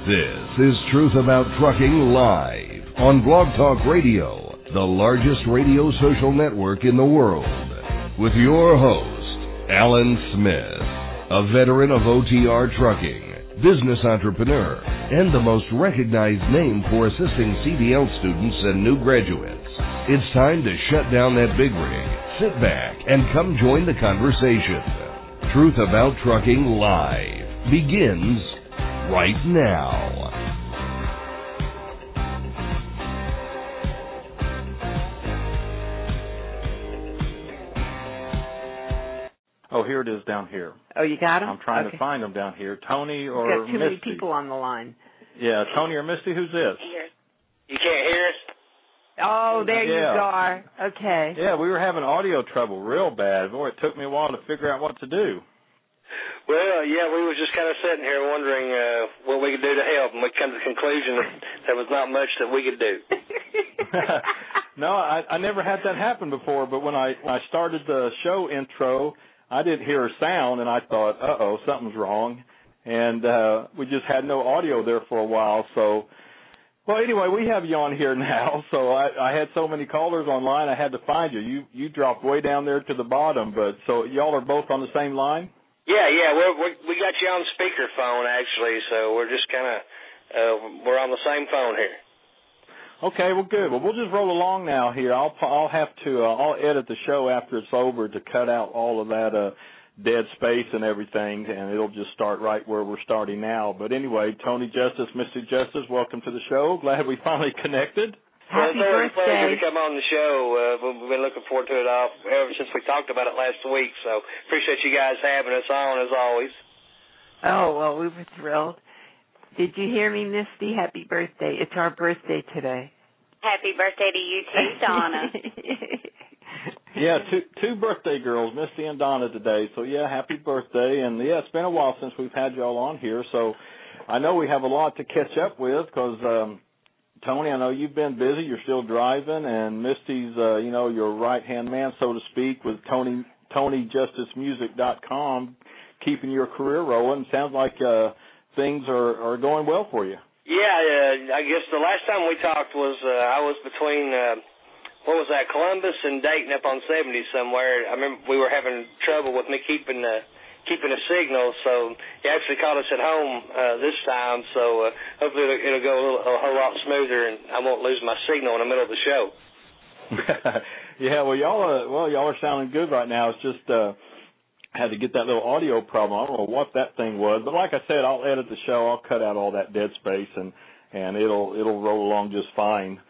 This is Truth About Trucking live on Blog Talk Radio, the largest radio social network in the world, with your host, Alan Smith, a veteran of OTR trucking, business entrepreneur, and the most recognized name for assisting CDL students and new graduates. It's time to shut down that big rig. Sit back and come join the conversation. Truth About Trucking Live begins right now. Oh, here it is down here. Oh, you got him? I'm trying to find him down here. Tony or Misty? We've got too many people on the line. Yeah, Tony or Misty, who's this? You can't hear us? Oh, there you are. Okay. Yeah, we were having audio trouble real bad. Boy, it took me a while to figure out what to do. Well, yeah, we were just kind of sitting here wondering what we could do to help, and we come to the conclusion that there was not much that we could do. No, I never had that happen before, but when I started the show intro, I didn't hear a sound, and I thought, uh-oh, something's wrong. And we just had no audio there for a while, so... Well, anyway, we have you on here now, so I had so many callers online, I had to find you. You dropped way down there to the bottom, but so y'all are both on the same line? Yeah, we got you on speakerphone, actually, so we're just kind of, we're on the same phone here. Okay, well, good. Well, we'll just roll along now here. I'll have to, I'll edit the show after it's over to cut out all of that dead space and everything, and it'll just start right where we're starting now. But anyway, Tony Justice, Misty Justice, welcome to the show. Glad we finally connected. Happy birthday. It's a pleasure to come on the show. We've been looking forward to it all ever since we talked about it last week, so appreciate you guys having us on, as always. Oh, well, we were thrilled. Did you hear me, Misty? Happy birthday. It's our birthday today. Happy birthday to you too, Donna. Yeah, two birthday girls, Misty and Donna, today. So, yeah, happy birthday. And, yeah, it's been a while since we've had y'all on here. So I know we have a lot to catch up with because, Tony, I know you've been busy. You're still driving. And Misty's, you know, your right-hand man, so to speak, with TonyJusticeMusic.com, keeping your career rolling. Sounds like things are going well for you. Yeah, I guess the last time we talked was I was between what was that, Columbus and Dayton up on 70 somewhere. I remember we were having trouble with me keeping a signal, so he actually called us at home this time, so hopefully it'll go a whole lot smoother and I won't lose my signal in the middle of the show. Yeah, well, y'all are sounding good right now. It's just had to get that little audio problem. I don't know what that thing was, but like I said, I'll edit the show. I'll cut out all that dead space, and it'll roll along just fine.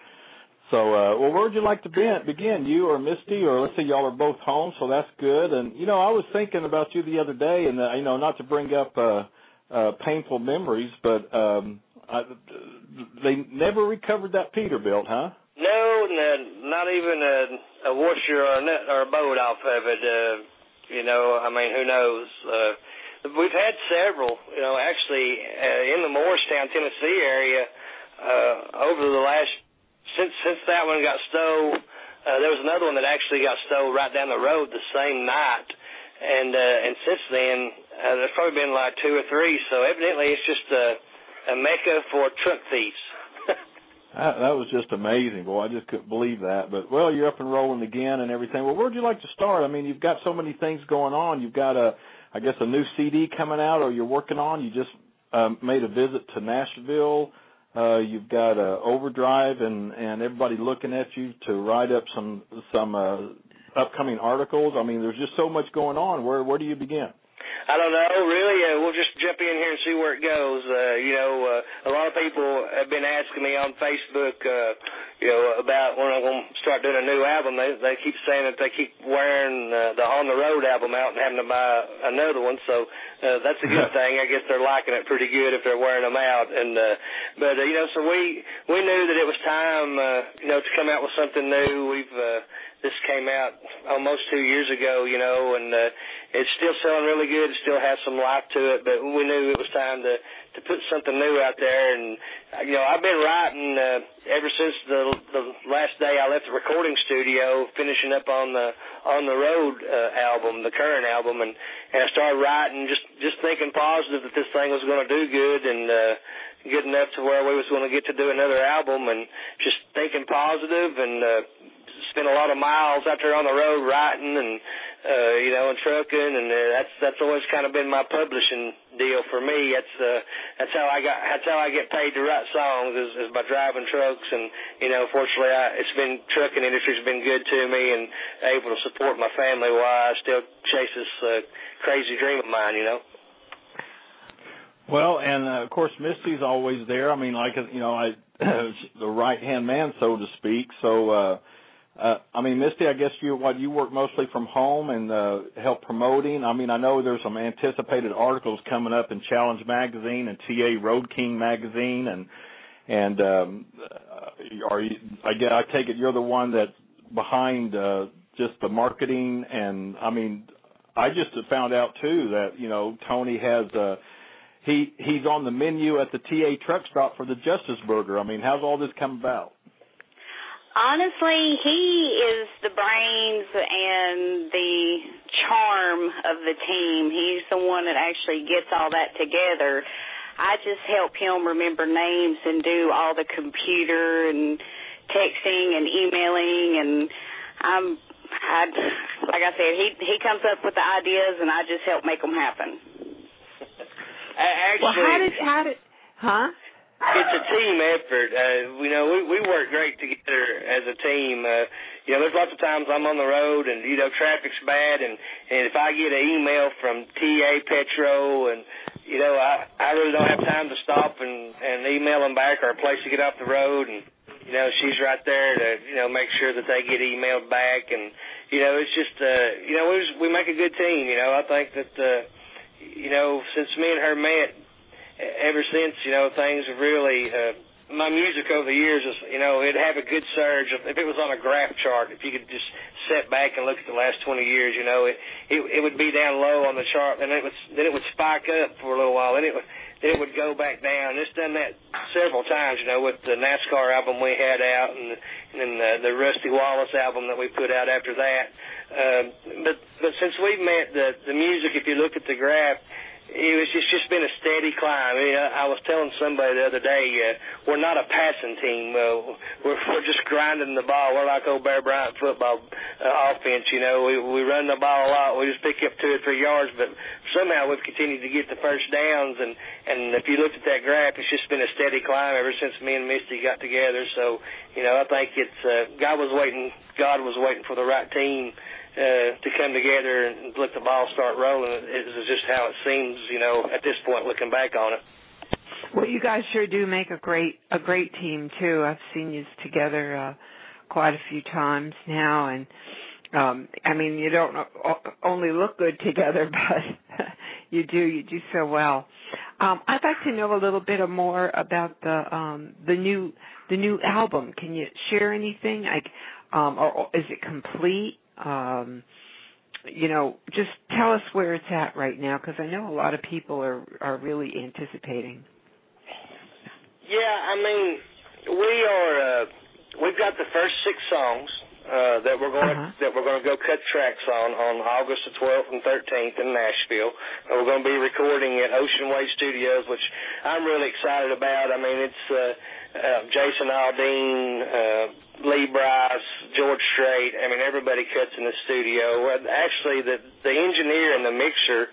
So, well, where would you like to begin, you or Misty, or let's say y'all are both home, so that's good. And, you know, I was thinking about you the other day, and, you know, not to bring up painful memories, but they never recovered that Peterbilt, huh? No, not even a washer or a nut or a bolt off of it. You know, I mean, who knows? We've had several, you know, actually in the Morristown, Tennessee area over the last Since that one got stole, there was another one that actually got stole right down the road the same night, and since then there's probably been like two or three. So evidently it's just a mecca for truck thieves. That was just amazing, boy. I just couldn't believe that. But well, you're up and rolling again and everything. Well, where'd you like to start? I mean, you've got so many things going on. You've got a new CD coming out, or you're working on. You just made a visit to Nashville. You've got Overdrive and everybody looking at you to write up some upcoming articles. I mean, there's just so much going on. Where do you begin? I don't know, really. We'll just jump in here and see where it goes. A lot of people have been asking me on Facebook, about when I'm going to start doing a new album. They keep saying that they keep wearing the On the Road album out and having to buy another one. So that's a good thing. I guess they're liking it pretty good if they're wearing them out. And so we knew that it was time, to come out with something new. This came out almost 2 years ago, and it's still selling really good. It still has some life to it, but we knew it was time to put something new out there. And, I've been writing ever since the last day I left the recording studio, finishing up on the On the Road album, the current album. And I started writing, just thinking positive that this thing was going to do good and good enough to where we was going to get to do another album, and just thinking positive and spent a lot of miles out there on the road writing and, and trucking, and that's always kind of been my publishing deal for me. That's how I get paid to write songs is by driving trucks, and, fortunately it's been, trucking industry's been good to me and able to support my family while I still chase this crazy dream of mine, Well, and, of course, Misty's always there. I mean, the right-hand man, so to speak, so, Misty, I guess you work mostly from home and help promoting. I mean, I know there's some anticipated articles coming up in Challenge Magazine and TA Road King Magazine, and I take it you're the one that's behind just the marketing. And I mean, I just found out too that Tony has he's on the menu at the TA truck stop for the Justice Burger. I mean, how's all this come about? Honestly, he is the brains and the charm of the team. He's the one that actually gets all that together. I just help him remember names and do all the computer and texting and emailing, and like I said, he comes up with the ideas and I just help make them happen. Actually, well, how did It's a team effort. We work great together as a team. There's lots of times I'm on the road and, traffic's bad, and if I get an email from TA Petro and, I really don't have time to stop and email them back or a place to get off the road, and, she's right there to, make sure that they get emailed back. And, it's just, we make a good team. I think that, since me and her met, ever since, things have really, my music over the years is, it'd have a good surge. If it was on a graph chart, if you could just sit back and look at the last 20 years, it would be down low on the chart, and then it would spike up for a little while, and it would go back down. It's done that several times, with the NASCAR album we had out, and then the Rusty Wallace album that we put out after that. But since we've met, the music, if you look at the graph, it's just been a steady climb. I was telling somebody the other day, we're not a passing team. We're just grinding the ball. We're like old Bear Bryant football offense. We run the ball a lot. We just pick up 2 or 3 yards, but somehow we've continued to get the first downs. And if you looked at that graph, it's just been a steady climb ever since me and Misty got together. So I think it's God was waiting for the right team to come together and let the ball start rolling. It's just how it seems, at this point, looking back on it. Well, you guys sure do make a great team too. I've seen you together quite a few times now, and you don't only look good together, but you do so well. I'd like to know a little bit more about the new album. Can you share anything? Or is it complete? Just tell us where it's at right now, because I know a lot of people are really anticipating. Yeah, we've got the first 6 songs that we're going to go cut tracks on August the 12th and 13th in Nashville. And we're going to be recording at Ocean Wave Studios, which I'm really excited about. It's Jason Aldean, Lee Bryce, George Strait. Everybody cuts in the studio. Actually, the engineer and the mixer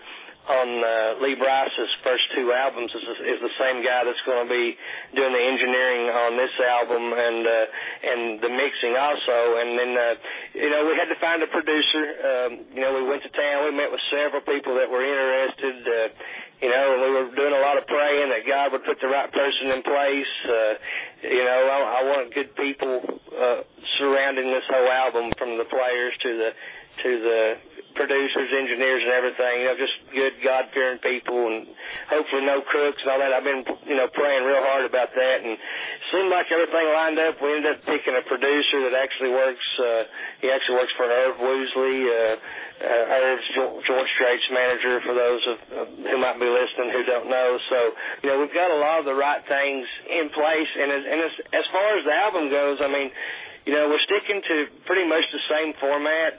Lee Brice's first two albums is the same guy that's going to be doing the engineering on this album and the mixing also. And then, you know, we had to find a producer. You know, we went to town. We met with several people that were interested. You know, and we were doing a lot of praying that God would put the right person in place. You know, I want good people surrounding this whole album, from the players to the producers, engineers, and everything. You know, just good God-fearing people, and hopefully no crooks and all that. I've been, you know, praying real hard about that, and it seemed like everything lined up. We ended up picking a producer that actually works. He actually works for Irv Woosley. Irv's George Strait's manager, for those of who might be listening who don't know. So, you know, we've got a lot of the right things in place. And as far as the album goes, I mean, you know, we're sticking to pretty much the same format.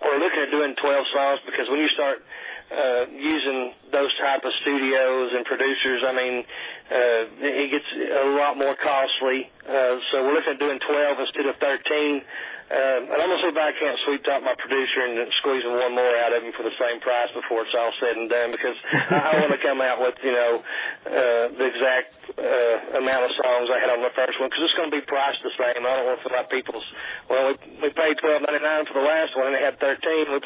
We're looking at doing 12 songs, because when you start using those type of studios and producers, I mean, it gets a lot more costly. So we're looking at doing 12 instead of 13. And I'm going to see if I can't sweep top my producer and squeezing one more out of him for the same price before it's all said and done, because I want to come out with, you know, the exact amount of songs I had on the first one, because it's going to be priced the same. I don't want to feel like people's, well, we paid $12.99 for the last one and it had 13. We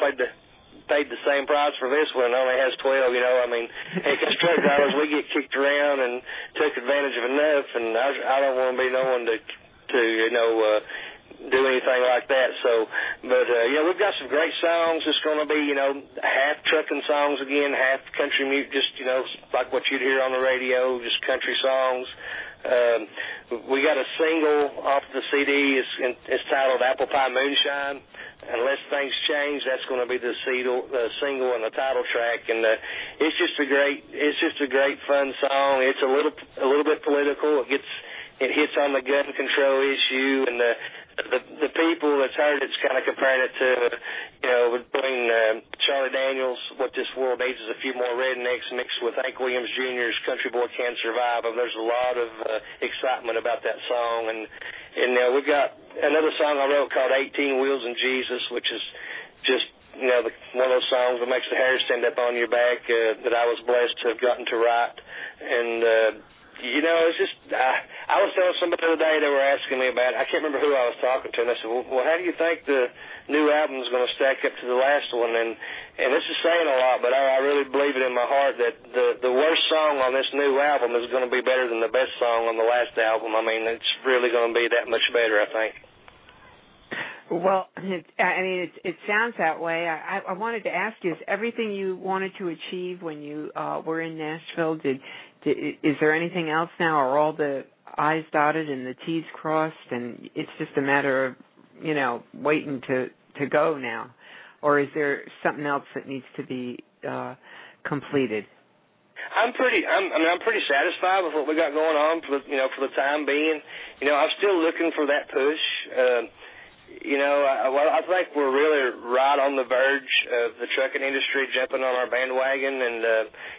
paid the same price for this one, only has 12, you know. I mean, as truck drivers, we get kicked around and took advantage of enough, and I don't want to be no one to you know, do anything like that. So, but, yeah, we've got some great songs. It's going to be, you know, half trucking songs again, half country music, just, you know, like what you'd hear on the radio, just country songs. We got a single off the CD. It's titled Apple Pie Moonshine. Unless things change, that's going to be the single and the title track. And it's just a great fun song. It's a little bit political. It hits on the gun control issue, and the people that's heard it's kind of comparing it to, you know, between Charlie Daniels, What This World Needs is a Few More Rednecks, mixed with Hank Williams Jr.'s Country Boy Can Survive. I mean, there's a lot of excitement about that song. And we've got another song I wrote called 18 Wheels and Jesus, which is just, you know, one of those songs that makes the hair stand up on your back, that I was blessed to have gotten to write. And, you know, it's just, I was telling somebody the other day, they were asking me about it. I can't remember who I was talking to, and I said, well, how do you think the new album is going to stack up to the last one? And this is saying a lot, but I really believe it in my heart that the worst song on this new album is going to be better than the best song on the last album. I mean, it's really going to be that much better, I think. Well, it sounds that way. I wanted to ask you, is everything you wanted to achieve when you were in Nashville, is there anything else now? Are all the I's dotted and the T's crossed, and it's just a matter of, you know, waiting to go now? Or is there something else that needs to be completed? I'm pretty satisfied with what we got going on for the time being. You know, I'm still looking for that push. You know, I think we're really right on the verge of the trucking industry jumping on our bandwagon. And,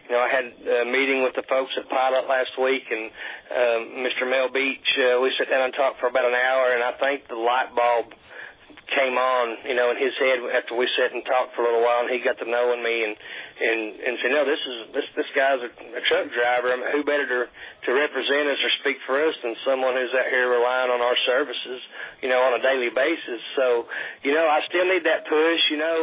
you know, I had a meeting with the folks at Pilot last week, and Mr. Mel Beach, we sat down and talked for about an hour, and I think the light bulb came on, you know, in his head after we sat and talked for a little while, and he got to knowing me and said, no, this guy's a truck driver. I mean, who better to represent us or speak for us than someone who's out here relying on our services, you know, on a daily basis? So, you know, I still need that push. You know,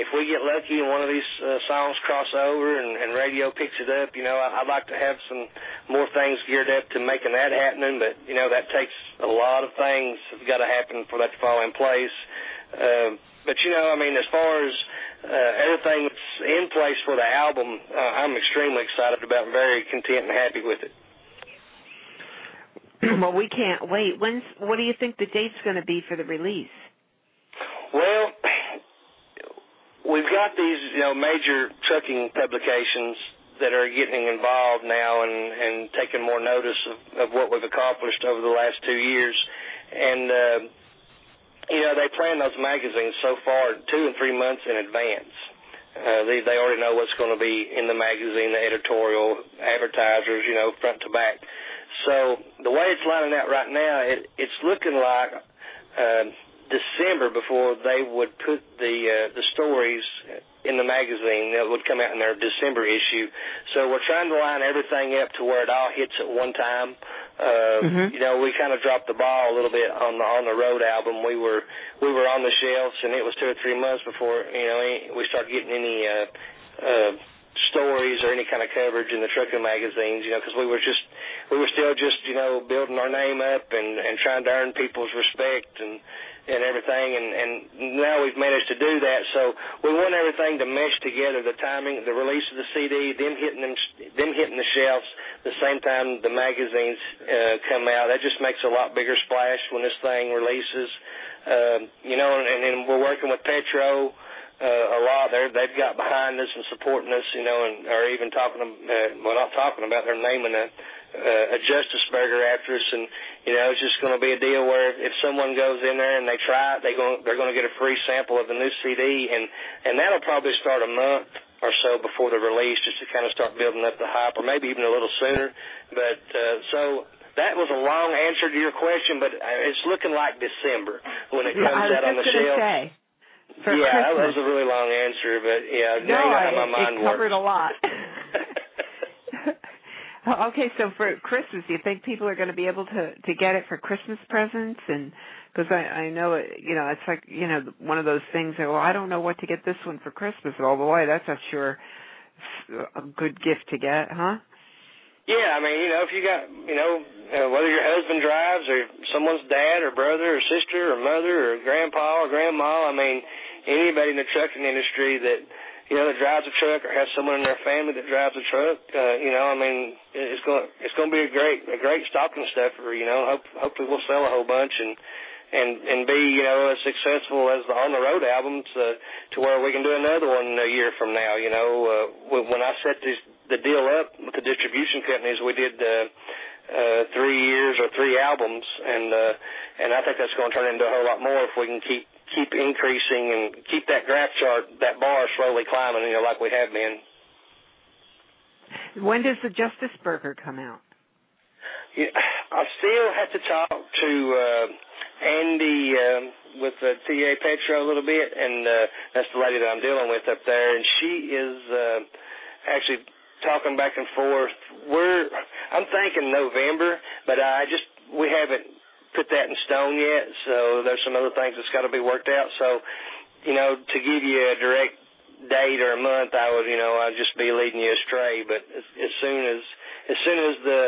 if we get lucky and one of these songs cross over and radio picks it up, you know, I'd like to have some more things geared up to making that happening. But, you know, that takes a lot of things have got to happen for that to fall in place. But, you know, I mean, as far as everything that's in place for the album, I'm extremely excited about and very content and happy with it. Well, we can't wait. What do you think the date's going to be for the release? Well, we've got these, you know, major trucking publications that are getting involved now and taking more notice of what we've accomplished over the last 2 years. And you know, they plan those magazines so far 2 and 3 months in advance. They already know what's going to be in the magazine, the editorial, advertisers, you know, front to back. So the way it's lining out right now, it's looking like December before they would put the stories in the magazine that would come out in their December issue. So we're trying to line everything up to where it all hits at one time. You know, we kind of dropped the ball a little bit on the Road album. We were on the shelves, and it was 2 or 3 months before, you know, we started getting any stories or any kind of coverage in the trucking magazines, you know, because we were still just, you know, building our name up and trying to earn people's respect and everything, and now we've managed to do that. So we want everything to mesh together, the timing, the release of the CD, them hitting the shelves the same time the magazines come out. That just makes a lot bigger splash when this thing releases. You know, and we're working with Petro a lot. They've got behind us and supporting us, you know, and are even talking, well, not talking about, they're naming a Justice Burger after us, and, you know, it's just going to be a deal where if someone goes in there and they try it, they're going to get a free sample of the new CD, and that'll probably start a month or so before the release, just to kind of start building up the hype, or maybe even a little sooner. But so that was a long answer to your question, but it's looking like December when it comes out on the shelf. That was a really long answer, but yeah, no, you know how my mind works. Covered a lot. Okay, so for Christmas, do you think people are going to be able to get it for Christmas presents? And because I know, you know, it's like, you know, one of those things that, well, I don't know what to get this one for Christmas. Oh boy, that's a sure a good gift to get, huh? Yeah, I mean, you know, if you got, you know, whether your husband drives or someone's dad or brother or sister or mother or grandpa or grandma, I mean, anybody in the trucking industry that, you know, that drives a truck or has someone in their family that drives a truck, you know, I mean, it's going to be a great stocking stuffer, you know. Hopefully we'll sell a whole bunch and be, you know, as successful as the On the Road albums to where we can do another one a year from now, you know. When I set the deal up with the distribution companies, we did 3 years or 3 albums, and I think that's going to turn into a whole lot more if we can keep increasing and keep that graph chart, that bar slowly climbing, you know, like we have been. When does the Justice Burger come out? Yeah, I still have to talk to Andy with TA Petro a little bit, and that's the lady that I'm dealing with up there, and she is actually talking back and forth. I'm thinking November, but we haven't put that in stone yet, so there's some other things that's got to be worked out. So, you know, to give you a direct date or a month, I'd just be leading you astray. But as soon as the,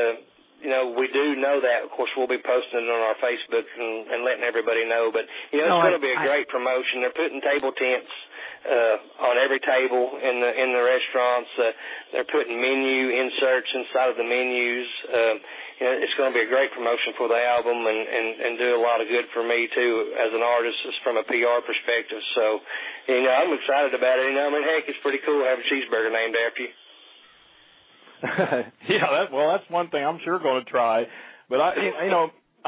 you know, we do know that, of course, we'll be posting it on our Facebook and letting everybody know. But, you know, it's going to be a great promotion. They're putting table tents on every table in the restaurants. They're putting menu inserts inside of the menus. You know, it's going to be a great promotion for the album and do a lot of good for me, too, as an artist, from a PR perspective. So, you know, I'm excited about it. You know, I mean, heck, it's pretty cool to have a cheeseburger named after you. That's one thing I'm sure going to try. But I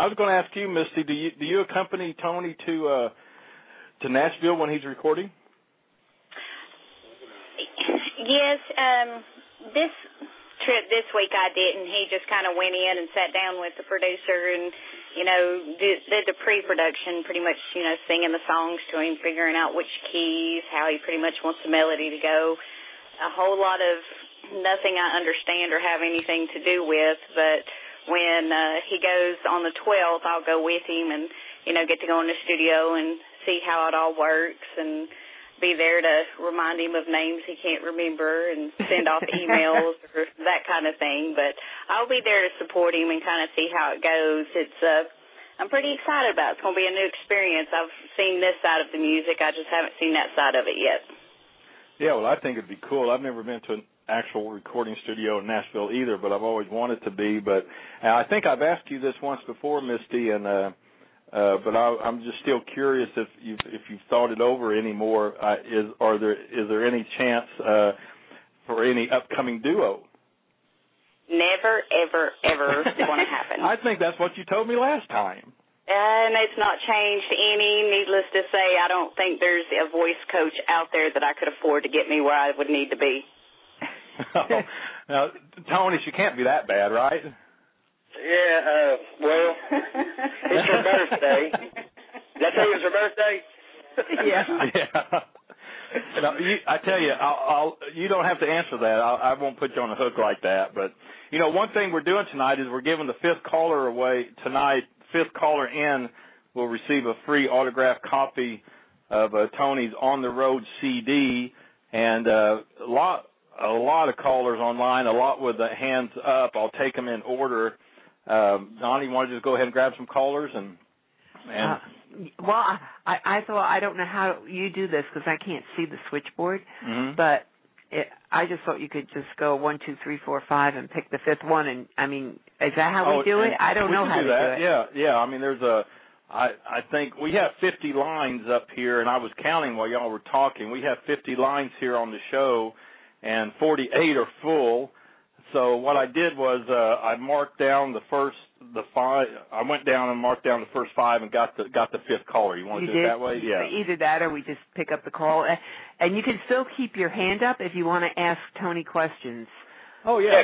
was going to ask you, Misty, do you accompany Tony to Nashville when he's recording? Yes, this trip this week I didn't. He just kind of went in and sat down with the producer and, you know, did the pre-production, pretty much, you know, singing the songs to him, figuring out which keys, how he pretty much wants the melody to go. A whole lot of nothing I understand or have anything to do with, but when he goes on the 12th, I'll go with him and, you know, get to go in the studio and see how it all works and be there to remind him of names he can't remember and send off emails or that kind of thing. But I'll be there to support him and kind of see how it goes. I'm pretty excited about it. It's going to be a new experience. I've seen this side of the music. I just haven't seen that side of it yet. Yeah, well, I think it'd be cool. I've never been to an actual recording studio in Nashville either, but I've always wanted to be. But I think I've asked you this once before, Misty, and but I'm just still curious if you've thought it over anymore. Is there any chance for any upcoming duo? Never, ever, ever going to happen. I think that's what you told me last time. And it's not changed any. Needless to say, I don't think there's a voice coach out there that I could afford to get me where I would need to be. Now, Tony, she can't be that bad, right? Yeah, well, it's her birthday. That day was her birthday? Yeah. You know, I tell you, you don't have to answer that. I won't put you on the hook like that. But, you know, one thing we're doing tonight is we're giving the fifth caller away tonight. Fifth caller in will receive a free autographed copy of Tony's On the Road CD. And a lot of callers online, a lot with the hands up. I'll take them in order. Donnie, you want to just go ahead and grab some callers? And well, I thought, I don't know how you do this because I can't see the switchboard, mm-hmm. but I just thought you could just go 1, 2, 3, 4, 5 and pick the fifth one. And I mean, is that how we do it? I don't know how to do it. Yeah. I mean, I think we have 50 lines up here, and I was counting while y'all were talking. We have 50 lines here on the show, and 48 are full. So what I did was I marked down the five. I went down and marked down the first five and got the fifth caller. You want to do it that way? Yeah. Either that, or we just pick up the call, and you can still keep your hand up if you want to ask Tony questions. Oh yeah,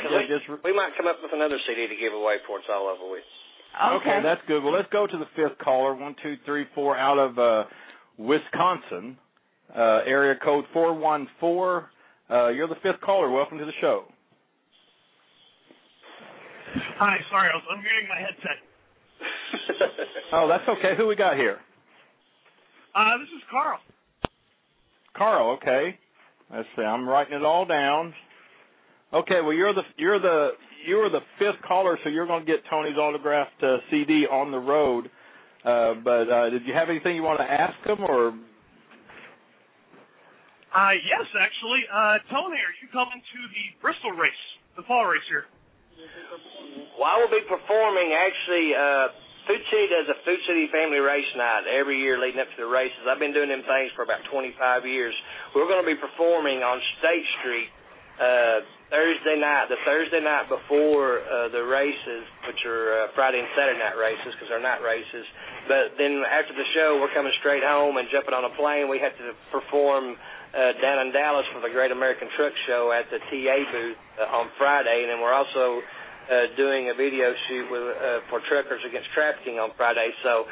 we might come up with another CD to give away before it's all over with. Okay, that's good. Well, let's go to the fifth caller. 1, 2, 3, 4 out of Wisconsin, area code 414. You're the fifth caller. Welcome to the show. Hi, sorry, I was unmuting my headset. Oh, that's okay. Who we got here? This is Carl. Carl, okay. Let's see. I'm writing it all down. Okay, well you are the fifth caller, so you're going to get Tony's autographed CD On the Road. But did you have anything you want to ask him or? Yes, actually. Tony, are you coming to the Bristol race, the fall race here? Well, I will be performing, actually, Food City does a Food City family race night every year leading up to the races. I've been doing them things for about 25 years. We're going to be performing on State Street the Thursday night before the races, which are Friday and Saturday night races because they're night races. But then after the show, we're coming straight home and jumping on a plane. We have to perform down in Dallas for the Great American Truck Show at the TA booth on Friday, and then we're also doing a video shoot with, for Truckers Against Trafficking on Friday. So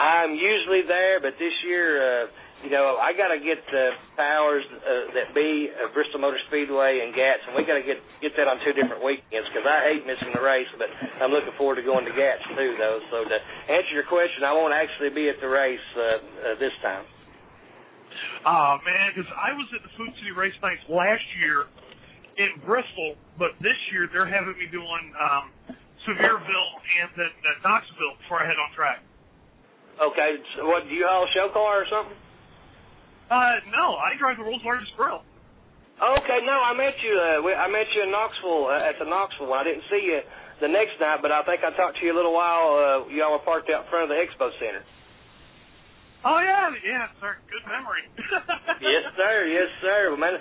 I'm usually there, but this year, you know, I got to get the powers that be of Bristol Motor Speedway and Gats, and we got to get that on two different weekends because I hate missing the race, but I'm looking forward to going to Gats too, though. So to answer your question, I won't actually be at the race this time. Oh, man, because I was at the Food City Race Nights last year in Bristol, but this year they're having me doing Sevierville and then Knoxville before I head on track. Okay. So what, do you haul a show car or something? No, I drive the world's largest grill. Okay. No, I met you. I met you in Knoxville at the Knoxville one. I didn't see you the next night, but I think I talked to you a little while. Y'all were parked out in front of the Expo Center. Oh, yeah, sir. Good memory. Yes, sir. Well, man,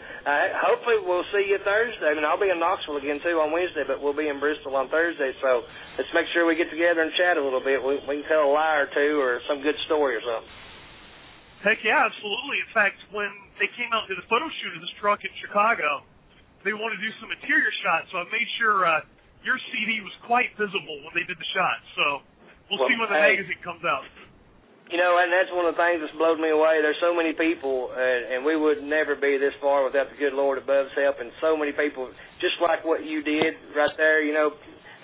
hopefully we'll see you Thursday. I mean, I'll be in Knoxville again, too, on Wednesday, but we'll be in Bristol on Thursday. So let's make sure we get together and chat a little bit. We can tell a lie or two or some good story or something. Heck, yeah, absolutely. In fact, when they came out and did a photo shoot of this truck in Chicago, they wanted to do some interior shots, so I made sure your CD was quite visible when they did the shot. So we'll see when the magazine comes out. You know, and that's one of the things that's blown me away. There's so many people, and we would never be this far without the good Lord above's help, and so many people, just like what you did right there, you know,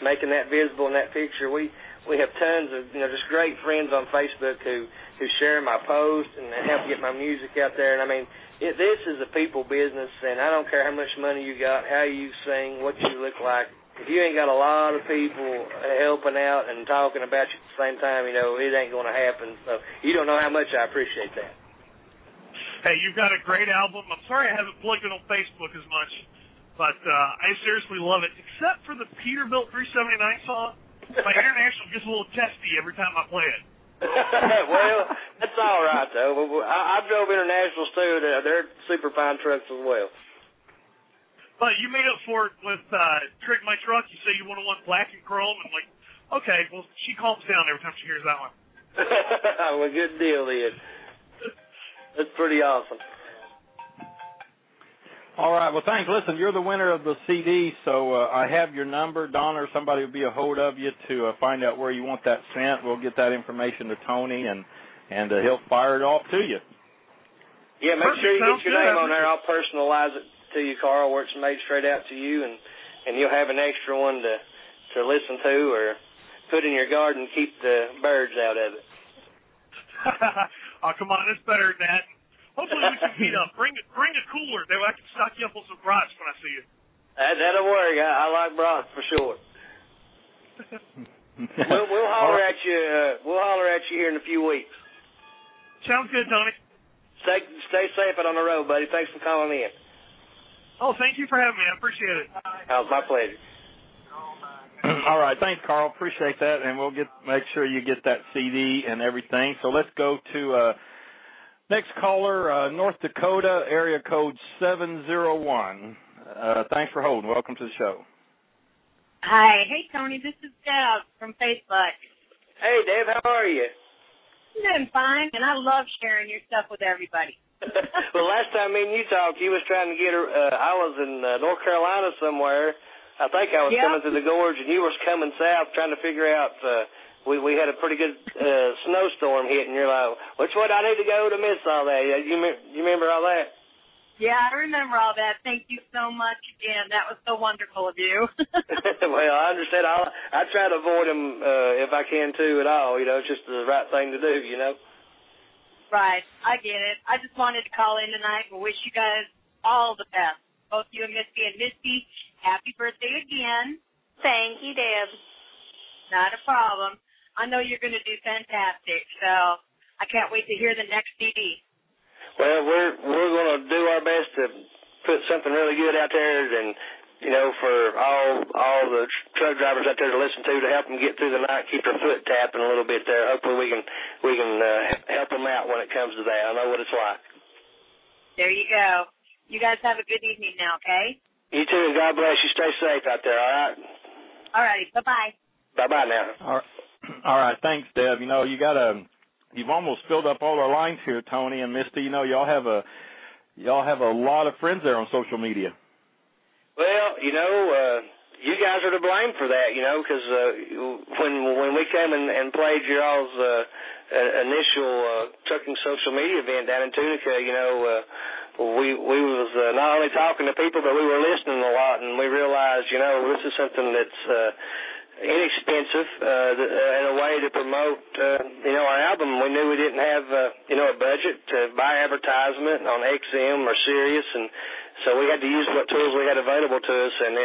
making that visible in that picture. We have tons of, you know, just great friends on Facebook who share my post and help get my music out there. And, I mean, this is a people business, and I don't care how much money you got, how you sing, what you look like. If you ain't got a lot of people helping out and talking about you at the same time, you know, it ain't going to happen. So you don't know how much I appreciate that. Hey, you've got a great album. I'm sorry I haven't plugged it on Facebook as much, but I seriously love it, except for the Peterbilt 379 song. My international gets a little testy every time I play it. Well, that's all right, though. I drove internationals, too. They're super fine trucks as well. But you made up for it with Trick My Truck. You say you want to want black and chrome. And like, okay, well, she calms down every time she hears that one. Well, good deal, then. That's pretty awesome. All right, well, thanks. Listen, you're the winner of the CD, so I have your number. Donna or somebody will be a hold of you to find out where you want that sent. We'll get that information to Tony, and and he'll fire it off to you. Yeah, make sure you get your name on there. I'll personalize it to you, Carl, where it's made straight out to you, and you'll have an extra one to listen to or put in your garden to keep the birds out of it. Oh, come on, it's better than that. Hopefully we can meet up. Bring a cooler. That way I can stock you up with some brats when I see you. That'll work. I like brats for sure. we'll holler at you. We'll holler at you here in a few weeks. Sounds good, Tony. Stay safe out on the road, buddy. Thanks for calling in. Oh, thank you for having me. I appreciate it. Oh, my pleasure. All right, thanks, Carl. Appreciate that, and we'll make sure you get that CD and everything. So let's go to next caller, North Dakota, area code 701. Thanks for holding. Welcome to the show. Hi. Hey, Tony. This is Deb from Facebook. Hey, Deb. How are you? I'm fine, and I love sharing your stuff with everybody. Well, last time me and you talked, you was trying to get her. I was in North Carolina somewhere. I think I was coming through the gorge, and you were coming south trying to figure out. We had a pretty good snowstorm hit, and you're like, which way do I need to go to miss all that? You remember all that? Yeah, I remember all that. Thank you so much again. That was so wonderful of you. Well, I understand. I try to avoid them if I can, too, at all. You know, it's just the right thing to do, you know. Right. I get it. I just wanted to call in tonight and wish you guys all the best, both you and Misty. And Misty, happy birthday again. Thank you, Deb. Not a problem. I know you're going to do fantastic, so I can't wait to hear the next CD. Well, we're going to do our best to put something really good out there, and you know, for all the truck drivers out there to listen to help them get through the night, keep their foot tapping a little bit there. Hopefully, we can help them out when it comes to that. I know what it's like. There you go. You guys have a good evening now, okay? You too, and God bless you. Stay safe out there. All right. All righty. Bye bye. Bye bye now. All right. Thanks, Deb. You know, You've almost filled up all our lines here, Tony and Misty. You know, y'all have a lot of friends there on social media. Well, you know, you guys are to blame for that, you know, because when we came and played your all's initial trucking social media event down in Tunica, you know, we was not only talking to people, but we were listening a lot, and we realized, you know, this is something that's inexpensive in a way to promote, you know, our album. We knew we didn't have, you know, a budget to buy advertisement on XM or Sirius, and so we had to use what tools we had available to us. And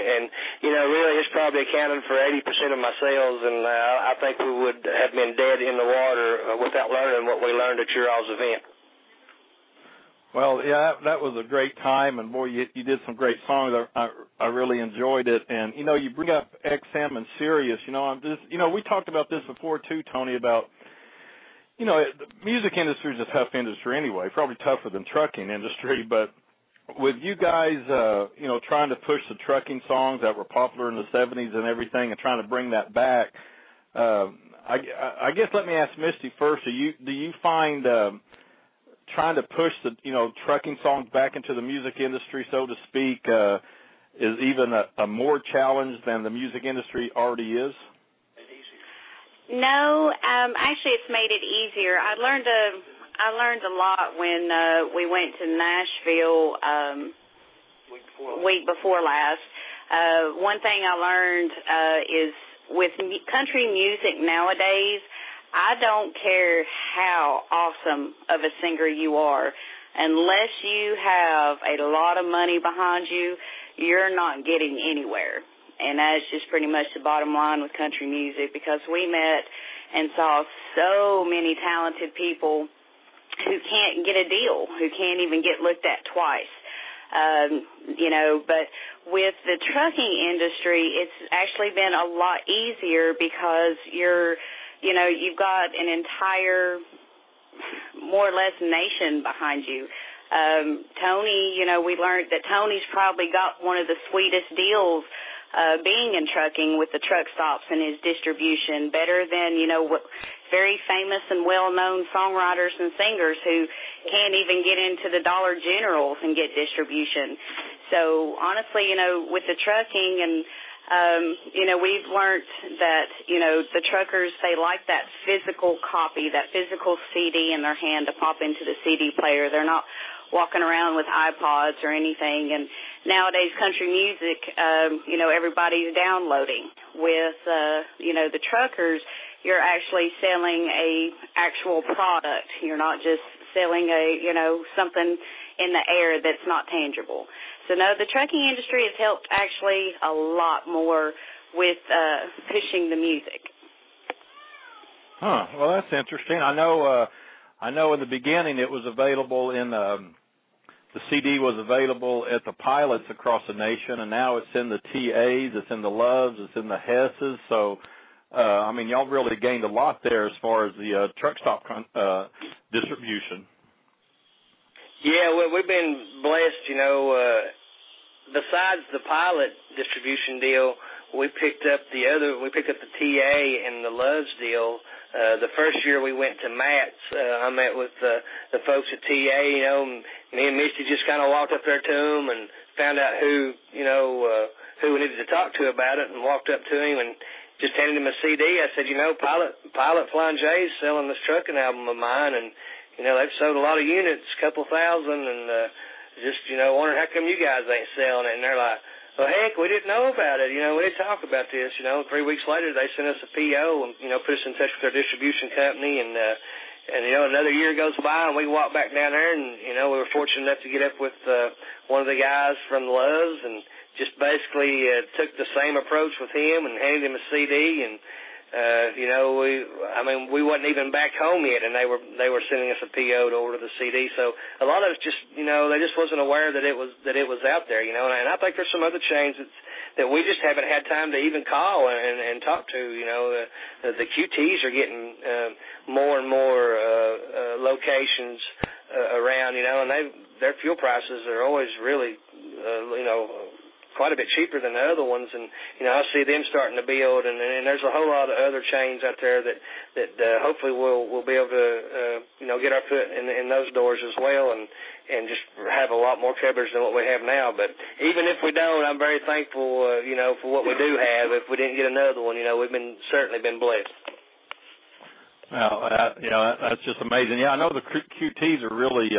you know, really, it's probably accounted for 80% of my sales, and I think we would have been dead in the water without learning what we learned at your all's event. Well, yeah, that was a great time, and boy, you did some great songs. I really enjoyed it, and you know, you bring up XM and Sirius. You know, we talked about this before too, Tony. About, you know, the music industry is a tough industry anyway, probably tougher than trucking industry. But with you guys, you know, trying to push the trucking songs that were popular in the '70s and everything, and trying to bring that back, I guess let me ask Misty first. Do you find trying to push the, you know, trucking songs back into the music industry, so to speak, is even a more challenge than the music industry already is? No, actually, it's made it easier. I learned a lot when we went to Nashville week before last. One thing I learned is with country music nowadays, I don't care how awesome of a singer you are, unless you have a lot of money behind you, you're not getting anywhere. And that's just pretty much the bottom line with country music, because we met and saw so many talented people who can't get a deal, who can't even get looked at twice. You know, but with the trucking industry, it's actually been a lot easier because you know, you've got an entire, more or less, nation behind you. Tony, you know, we learned that Tony's probably got one of the sweetest deals being in trucking with the truck stops and his distribution, better than, you know, very famous and well-known songwriters and singers who can't even get into the Dollar Generals and get distribution. So, honestly, you know, with the trucking and We've learned that, the truckers, they like that physical copy, that physical CD in their hand to pop into the CD player. They're not walking around with iPods or anything. And nowadays, country music, everybody's downloading. With, the truckers, you're actually selling an actual product. You're not just selling something in the air that's not tangible. So, no, the trucking industry has helped actually a lot more with pushing the music. Huh. Well, that's interesting. I know in the beginning it was available in the CD was available at the Pilots across the nation, and now it's in the TAs, it's in the Loves, it's in the Hesses. So, y'all really gained a lot there as far as the truck stop distribution. Yeah, well, we've been blessed, besides the Pilot distribution deal, we picked up the TA and the Loves deal. The first year we went to Matt's, I met with the folks at TA, me and Misty just kind of walked up there to him and found out who we needed to talk to about it, and walked up to him and just handed him a CD. I said, Pilot Flying J's selling this trucking album of mine, and, they've sold a lot of units, a couple thousand, and wondering how come you guys ain't selling it. And they're like, well, heck, we didn't know about it. We didn't talk about this. 3 weeks later, they sent us a PO and, put us in touch with their distribution company. And, another year goes by, and we walk back down there, and, we were fortunate enough to get up with one of the guys from Loves and just basically took the same approach with him and handed him a CD. And, we wasn't even back home yet, and they were sending us a PO to order the CD. So a lot of us just, they just wasn't aware that it was out there, And I think there's some other chains that we just haven't had time to even call and talk to. The QTs are getting more and more locations around, and their fuel prices are always really, quite a bit cheaper than the other ones, and I see them starting to build, and there's a whole lot of other chains out there that hopefully we'll be able to get our foot in those doors as well, and just have a lot more coverage than what we have now. But even if we don't, I'm very thankful for what we do have. If we didn't get another one, we've been certainly been blessed. Well, that's just amazing. Yeah, I know the QTs are really.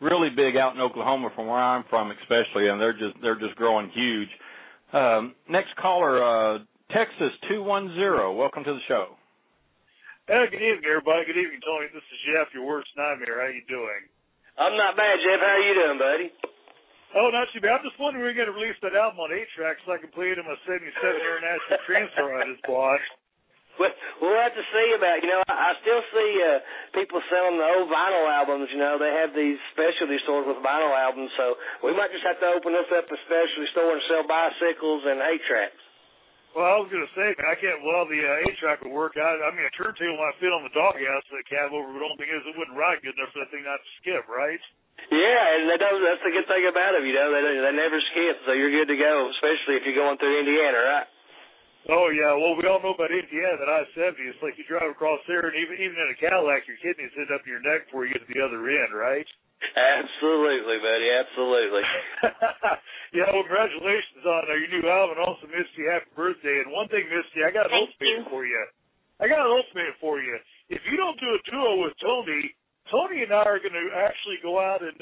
Really big out in Oklahoma, from where I'm from, especially, and they're just growing huge. Next caller, Texas 210. Welcome to the show. Hey, good evening, everybody. Good evening, Tony. This is Jeff, your worst nightmare. How you doing? I'm not bad, Jeff. How are you doing, buddy? Oh, not too bad. I'm just wondering when you're going to release that album on 8-track so I can play it in my '77 International Transfer I just bought. We'll have to see about it. I still see people selling the old vinyl albums. They have these specialty stores with vinyl albums, so we might just have to open this up a specialty store and sell bicycles and 8-tracks. Well, I was going to say, I can't. Well, the 8-track would work. A turntable I fit on the doghouse of the cab over, but the only thing is it wouldn't ride good enough for that thing not to skip, right? Yeah, and that's the good thing about them. They never skip, so you're good to go, especially if you're going through Indiana, right? Oh, yeah. Well, we all know about Indiana, that I-70. It's like you drive across there, and even in a Cadillac, your kidneys hit up your neck before you get to the other end, right? Absolutely, buddy. Absolutely. Yeah, well, congratulations on your new album. Also, Misty, happy birthday. And one thing, Misty, I got an ultimatum for you. If you don't do a duo with Tony and I are going to actually go out and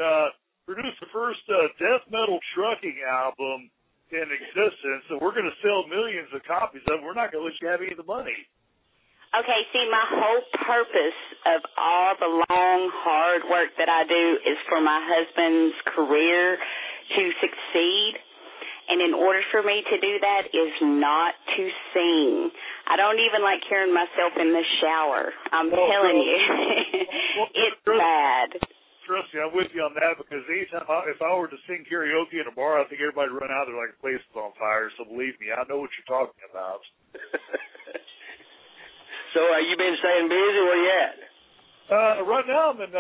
produce the first death metal trucking album in existence, and we're going to sell millions of copies of it. We're not going to let you have any of the money. Okay, see, my whole purpose of all the long, hard work that I do is for my husband's career to succeed, and in order for me to do that is not to sing. I don't even like hearing myself in the shower. I'm telling you, it's bad. Trust me, I'm with you on that, because anytime if I were to sing karaoke in a bar, I think everybody would run out of there like a place is on fire. So believe me, I know what you're talking about. So you been staying busy? Where you at? Right now I'm in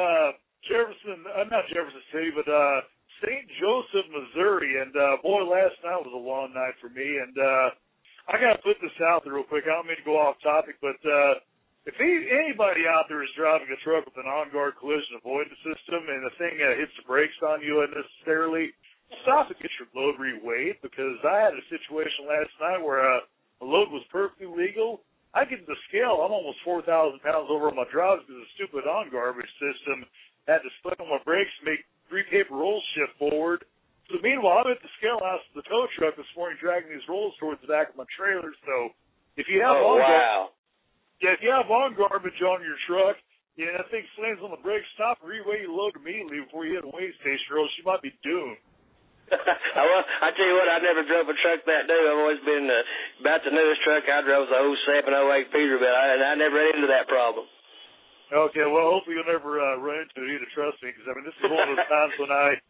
St. Joseph, Missouri. And, boy, last night was a long night for me. And I got to put this out there real quick. I don't mean to go off topic, but if anybody out there is driving a truck with an on-guard collision avoidance system and the thing hits the brakes on you unnecessarily, stop and get your load reweighed, because I had a situation last night where a load was perfectly legal. I get to the scale, I'm almost 4,000 pounds over on my drives because the stupid on-garbage system had to split on my brakes and make three paper rolls shift forward. So meanwhile, I'm at the scale house of the tow truck this morning dragging these rolls towards the back of my trailer. So if you have on-garbage on your truck, yeah, that thing slams on the brakes. Stop, reweigh your load immediately before you hit a weigh station, or else you might be doomed. Well, I tell you what, I never drove a truck that new. I've always been about the newest truck I drove was a 07, 08 Peterbilt, and I never ran into that problem. Okay, well, hopefully you'll never run into it either. Trust me, because I mean, this is one of those times when I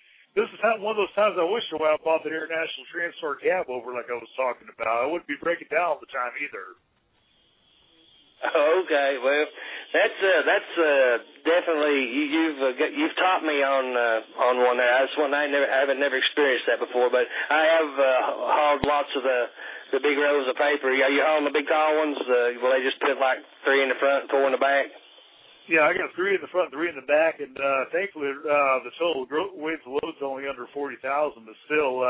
wish I would have bought the International Transport cab over, like I was talking about. I wouldn't be breaking down all the time either. Okay, well, that's definitely you've taught me on one there. That's one I haven't experienced that before, but I have hauled lots of the big rolls of paper. Are you hauling the big tall ones? Will they just put like three in the front, four in the back? Yeah, I got three in the front, three in the back, and thankfully the total weight of the load's only under 40,000, but still.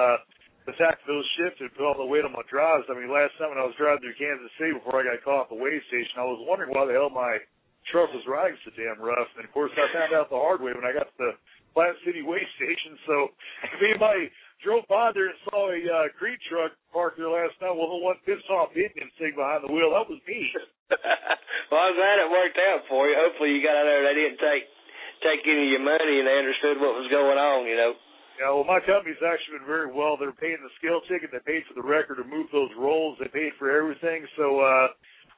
The fact that those shifted put all the weight on my drives. I mean, last time when I was driving through Kansas City before I got caught at the weigh station, I was wondering why the hell my truck was riding so damn rough. And, of course, I found out the hard way when I got to the Plant City weigh station. So, if anybody drove by there and saw a Creed truck parked there last night, well, the one pissed-off Indian sitting behind the wheel, that was me. Well, I'm glad it worked out for you. Hopefully you got out there and they didn't take any of your money and they understood what was going on, you know. Yeah, well, my company's actually been very well. They're paying the scale ticket. They paid for the record to move those rolls. They paid for everything. So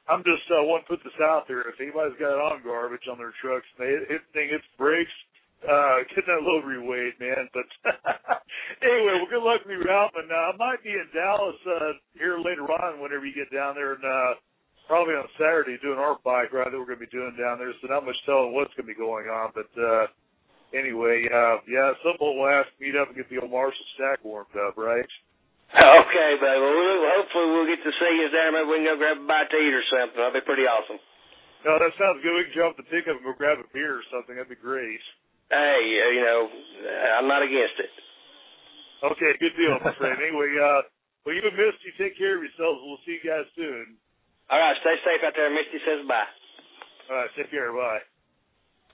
I'm just wanting to put this out there. If anybody's got on garbage on their trucks, hits brakes, get that load reweighed, man. But anyway, well, good luck with you, Ralph. And I might be in Dallas here later on whenever you get down there, and probably on Saturday doing our bike ride that we're going to be doing down there. So not much telling what's going to be going on, but anyway, someone will have to meet up and get the old Marshall stack warmed up, right? Okay, baby. Well, hopefully we'll get to see you there. Maybe we can go grab a bite to eat or something. That'd be pretty awesome. No, that sounds good. We can jump the pickup and go grab a beer or something. That'd be great. Hey, you know, I'm not against it. Okay, good deal, my friend. Anyway, well, you and Misty, take care of yourselves. We'll see you guys soon. All right, stay safe out there. Misty says bye. All right, take care. Bye.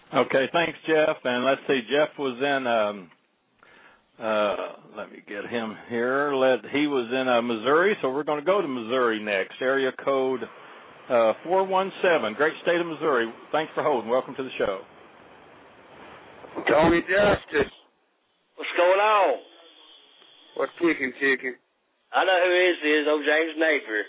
Okay, thanks, Jeff. And let's see, Jeff was in, let me get him here. He was in Missouri, so we're going to go to Missouri next. Area code 417, great state of Missouri. Thanks for holding. Welcome to the show. Tony Justice. What's going on? What's chicken? I know who it is, old James Napier.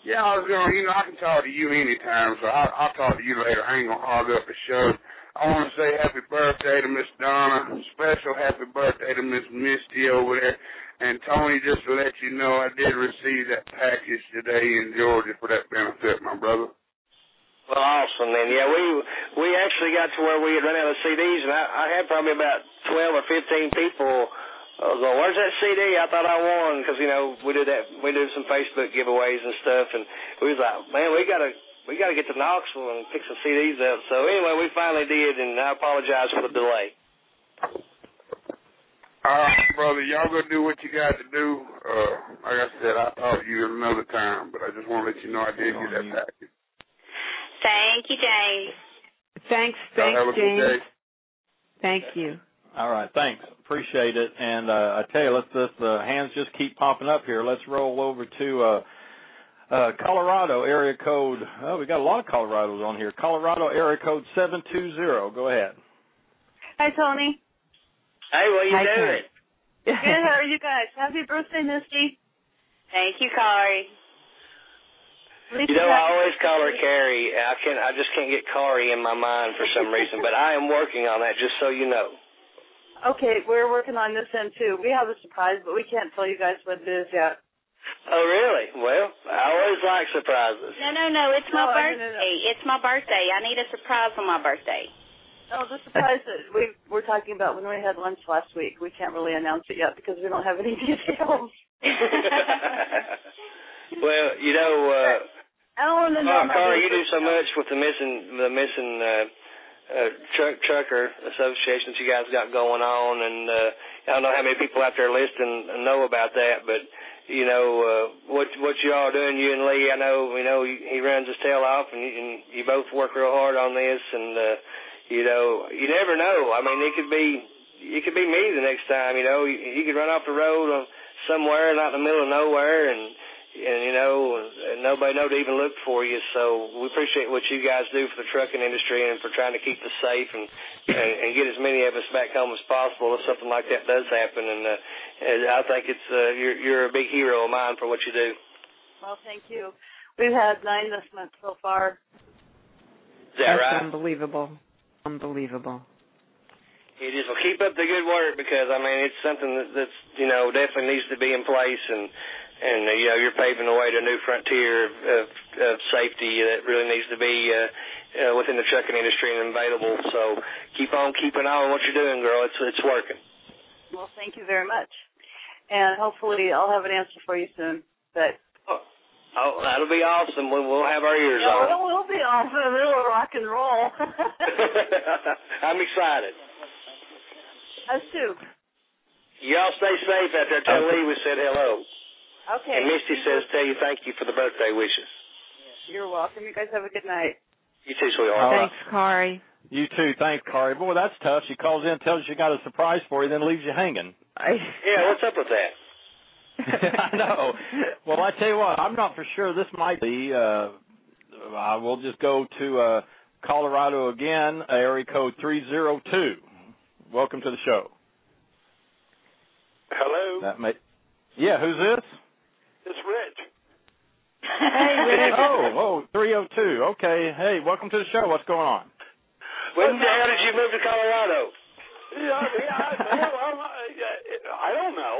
Yeah, I was going to, you know, I can talk to you anytime, so I'll talk to you later. I ain't going to hog up the show. I want to say happy birthday to Miss Donna, special happy birthday to Miss Misty over there. And, Tony, just to let you know, I did receive that package today in Georgia for that benefit, my brother. Well, awesome, then. Yeah, we actually got to where we had run out of CDs, and I had probably about 12 or 15 people. I was going, where's that CD? I thought I won, because, you know, we do some Facebook giveaways and stuff, and we was like, man, we gotta get to Knoxville and pick some CDs up. So anyway, we finally did, and I apologize for the delay. All right, brother, y'all go do what you got to do. Like I said, I'll talk to you another time, but I just want to let you know I did get that package. Thank you, James. Thanks, have a James. Good day. Thank you. All right, thanks. Appreciate it. And I tell you, the hands just keep popping up here. Let's roll over to Colorado area code. Oh, we got a lot of Colorados on here. Colorado area code 720. Go ahead. Hi, Tony. Hey, what are you doing? Good. How are you guys? Happy birthday, Misty. Thank you, Kari. You know, I always call her Carrie. I just can't get Kari in my mind for some reason, but I am working on that, just so you know. Okay, we're working on this end, too. We have a surprise, but we can't tell you guys what it is yet. Oh, really? Well, I always like surprises. No, it's my birthday. No. It's my birthday. I need a surprise on my birthday. Oh, the surprise that we were talking about when we had lunch last week. We can't really announce it yet because we don't have any details. Well, you know, Carl, you do so much with the missing trucker associations you guys got going on, and I don't know how many people out there listening know about that, but you know what you all doing, you and Lee. I know he runs his tail off, and you both work real hard on this, and you never know. I mean, it could be me the next time. You could run off the road somewhere, not in the middle of nowhere, and nobody know to even look for you. So we appreciate what you guys do for the trucking industry and for trying to keep us safe and get as many of us back home as possible if something like that does happen. And I think it's you're a big hero of mine for what you do. Well, thank you. We've had 9 this month so far. Is that right? That's unbelievable. Unbelievable. It is. Well, keep up the good work, because I mean it's something that's definitely needs to be in place, and you're paving the way to a new frontier of safety that really needs to be within the trucking industry and available. So keep on keeping on what you're doing, girl. It's working. Well, thank you very much, and hopefully I'll have an answer for you soon. But oh, that'll be awesome. We'll have our ears on. It will be awesome. It'll rock and roll. I'm excited. Us too. Y'all stay safe out there. Tell Lee we said hello. Okay. And Misty says tell you thank you for the birthday wishes. You're welcome. You guys have a good night. You too, sweetheart. Thanks, Kari. You too. Thanks, Kari. Boy, that's tough. She calls in, tells you she got a surprise for you, then leaves you hanging. Yeah, what's up with that? I know. Well, I tell you what, I'm not for sure. This might be, I will just go to Colorado again, area code 302. Welcome to the show. Hello. Yeah, who's this? It's Rich. Hey, Rich. Oh, 302. Okay. Hey, welcome to the show. What's going on? When the hell did you move to Colorado? I don't know.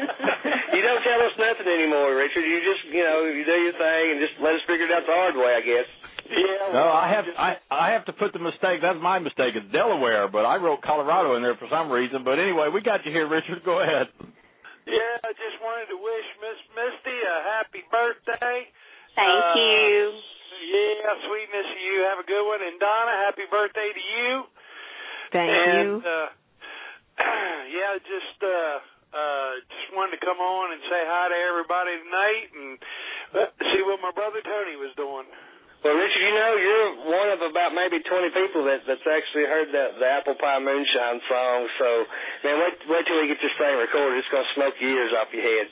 You don't tell us nothing anymore, Richard. You just, you do your thing and just let us figure it out the hard way, I guess. Yeah, well, no, I have to put the mistake. That's my mistake. It's Delaware, but I wrote Colorado in there for some reason. But anyway, we got you here, Richard. Go ahead. Yeah, I just wanted to wish Miss Misty a happy birthday. Thank you. Yeah, sweetness of you. Have a good one. And Donna, happy birthday to you. Thank you. Yeah, just wanted to come on and say hi to everybody tonight and see what my brother Tony was doing. Well, Richard, you're one of about maybe 20 people that's actually heard the Apple Pie Moonshine song. So, man, wait till we get this thing recorded. It's going to smoke your ears off your head.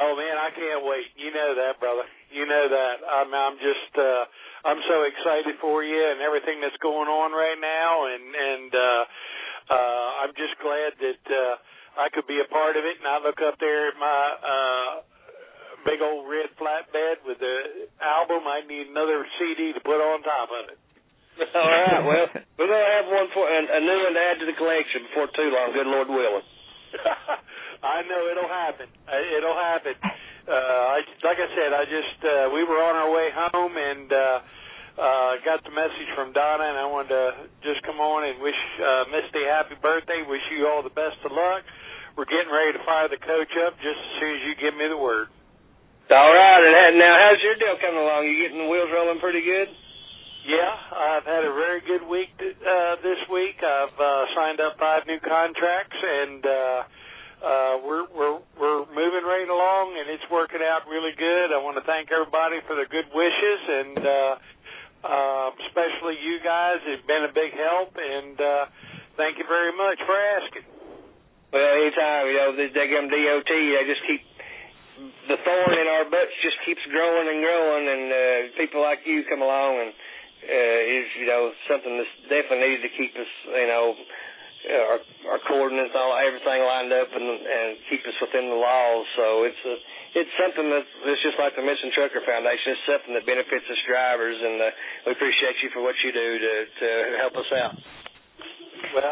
Oh, man, I can't wait. You know that, brother. You know that. I'm just I'm so excited for you and everything that's going on right now. And I'm just glad that I could be a part of it. And I look up there at my big old red flatbed with the album. I need another CD to put on top of it. All right, well, we're going to have one for a new one to add to the collection before too long, good Lord willing. I know it'll happen. It'll happen. Like I said, we were on our way home and got the message from Donna, and I wanted to just come on and wish Misty happy birthday, wish you all the best of luck. We're getting ready to fire the coach up just as soon as you give me the word. All right, and now how's your deal coming along? You getting the wheels rolling pretty good? Yeah, I've had a very good week this week. I've signed up 5 new contracts, and we're moving right along, and it's working out really good. I want to thank everybody for their good wishes, and especially you guys. It's been a big help, and thank you very much for asking. Well, anytime, the DOT, they just keep. The thorn in our butts just keeps growing and growing, and people like you come along, and is something that's definitely needed to keep us, our coordinates, everything lined up, and keep us within the laws. So it's something that's just like the Missing Trucker Foundation. It's something that benefits us drivers, and we appreciate you for what you do to help us out.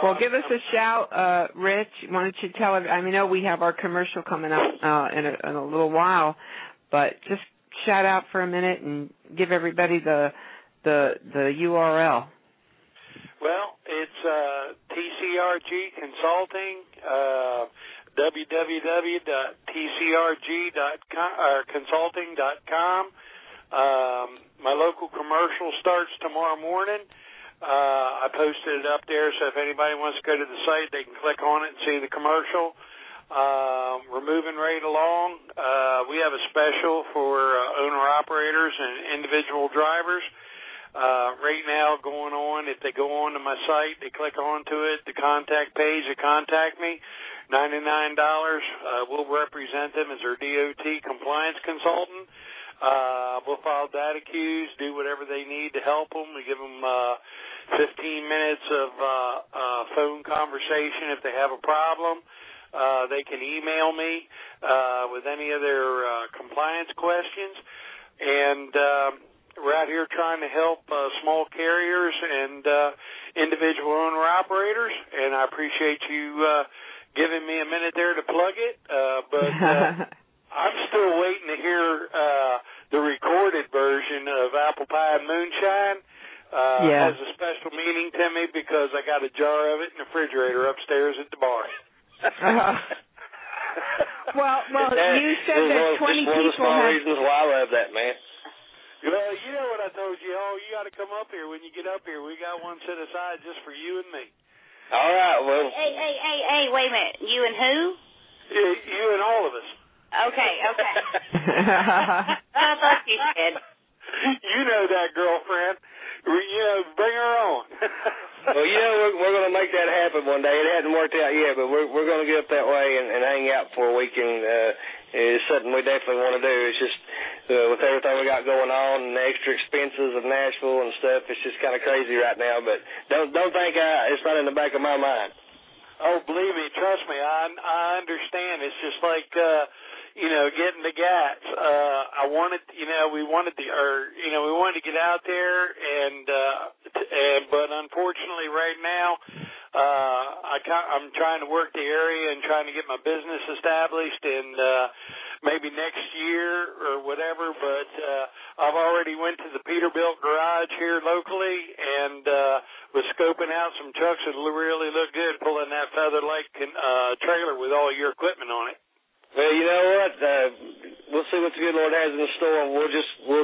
Well, give us a shout, Rich. Why don't you tell us? I mean, I know we have our commercial coming up in a little while, but just shout out for a minute and give everybody the URL. Well, it's TCRG Consulting, www.tcrg.consulting.com. My local commercial starts tomorrow morning. I posted it up there, so if anybody wants to go to the site, they can click on it and see the commercial. We're moving right along. We have a special for owner-operators and individual drivers. Right now going on, if they go on to my site, they click onto it, the contact page, they contact me, $99 will represent them as their DOT compliance consultant. We'll file data queues, do whatever they need to help them. We give them 15 minutes of phone conversation if they have a problem. They can email me with any of their compliance questions. And we're out here trying to help small carriers and individual owner-operators, and I appreciate you giving me a minute there to plug it. I'm still waiting to hear the recorded version of Apple Pie and Moonshine. Has a special meaning to me because I got a jar of it in the refrigerator upstairs at the bar. Well, that, you said that 20 people have... That's one of the small reasons why I love that, man. Well, you know what I told you, you got to come up here. When you get up here, we got one set aside just for you and me. All right, well. Hey, wait a minute. You and who? You and all of us. Okay. I thought you said. You know that girlfriend. Bring her on. Well, we're going to make that happen one day. It hasn't worked out yet, but we're going to get up that way and hang out for a week and... It's something we definitely want to do. It's just with everything we got going on and the extra expenses of Nashville and stuff, it's just kind of crazy right now. But don't think it's not in the back of my mind. Oh, believe me, trust me, I understand. It's just like getting the Gats. We wanted to get out there, but unfortunately, right now. I'm trying to work the area and trying to get my business established, and maybe next year or whatever, but I've already went to the Peterbilt garage here locally and was scoping out some trucks that really look good pulling that feather light trailer with all your equipment on it. Well, you know what? We'll see what the good Lord has in the store, and we'll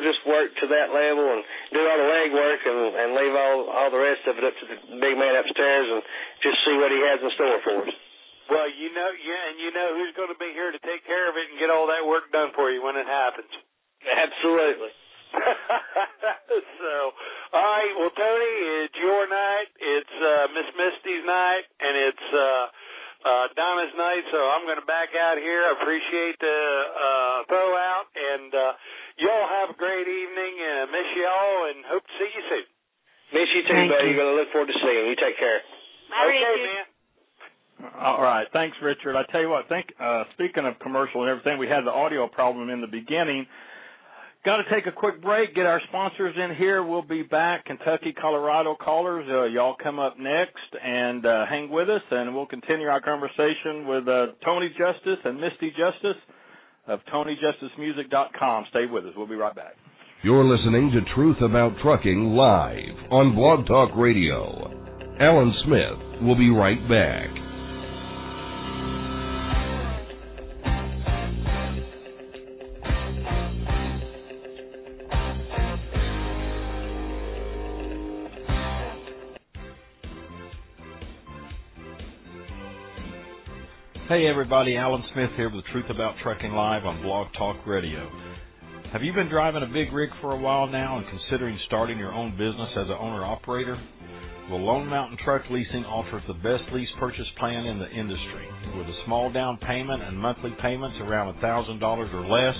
just work to that level and do all the legwork and leave all the rest of it up to the big man upstairs and just see what he has in store for us. Well, and you know who's going to be here to take care of it and get all that work done for you when it happens. Absolutely. So, all right, well, Tony, it's your night. It's Miss Misty's night, and it's... Donna's night, so I'm going to back out here. I appreciate the throw out, and you all have a great evening, and miss you all, and hope to see you soon. Miss you too, buddy. You're going to look forward to seeing you. Take care. Okay, man. All right. Thanks, Richard. I tell you what, speaking of commercial and everything, we had the audio problem in the beginning. Got to take a quick break, get our sponsors in here. We'll be back. Kentucky, Colorado callers, y'all come up next and hang with us, and we'll continue our conversation with Tony Justice and Misty Justice of TonyJusticeMusic.com. Stay with us. We'll be right back. You're listening to Truth About Trucking live on Blog Talk Radio. Alan Smith will be right back. Hey everybody, Alan Smith here with the Truth About Trucking Live on Blog Talk Radio. Have you been driving a big rig for a while now and considering starting your own business as an owner-operator? Well, Lone Mountain Truck Leasing offers the best lease purchase plan in the industry. With a small down payment and monthly payments around $1,000 or less,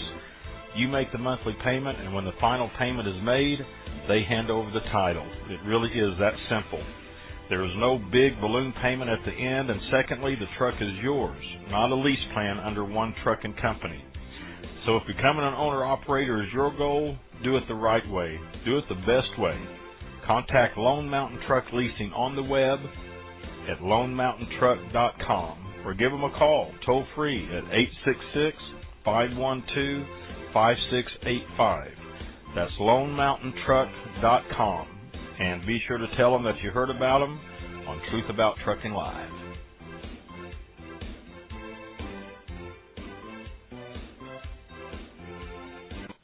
you make the monthly payment, and when the final payment is made, they hand over the title. It really is that simple. There is no big balloon payment at the end, and secondly, the truck is yours, not a lease plan under one trucking company. So if becoming an owner-operator is your goal, do it the right way. Do it the best way. Contact Lone Mountain Truck Leasing on the web at LoneMountainTruck.com or give them a call toll-free at 866-512-5685. That's LoneMountainTruck.com. And be sure to tell them that you heard about them on Truth About Trucking Live.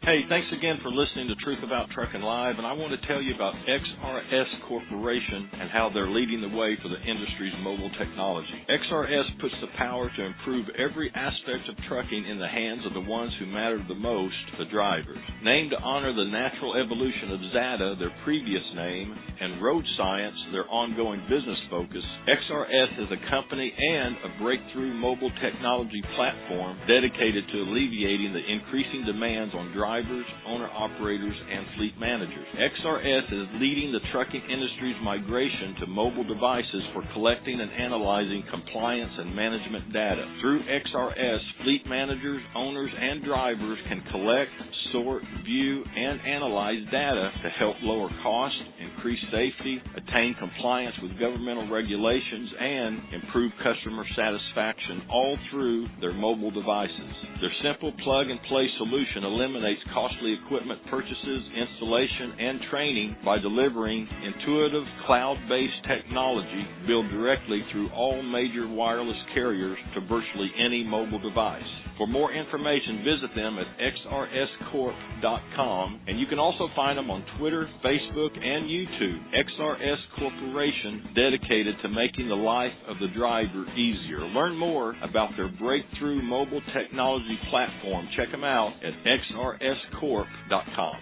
Hey, thanks again for listening to Truth About Trucking Live, and I want to tell you about XRS Corporation and how they're leading the way for the industry's mobile technology. XRS puts the power to improve every aspect of trucking in the hands of the ones who matter the most, the drivers. Named to honor the natural evolution of ZATA, their previous name, and road science, their ongoing business focus, XRS is a company and a breakthrough mobile technology platform dedicated to alleviating the increasing demands on drivers, owner-operators, and fleet managers. XRS is leading the trucking industry's migration to mobile devices for collecting and analyzing compliance and management data. Through XRS, fleet managers, owners, and drivers can collect, sort, view, and analyze data to help lower costs, increase safety, attain compliance with governmental regulations, and improve customer satisfaction, all through their mobile devices. Their simple plug-and-play solution eliminates costly equipment purchases, installation, and training by delivering intuitive cloud-based technology built directly through all major wireless carriers to virtually any mobile device. For more information, visit them at xrscorp.com, and you can also find them on Twitter, Facebook, and YouTube. XRS Corporation, dedicated to making the life of the driver easier. Learn more about their breakthrough mobile technology platform. Check them out at xrscorp.com.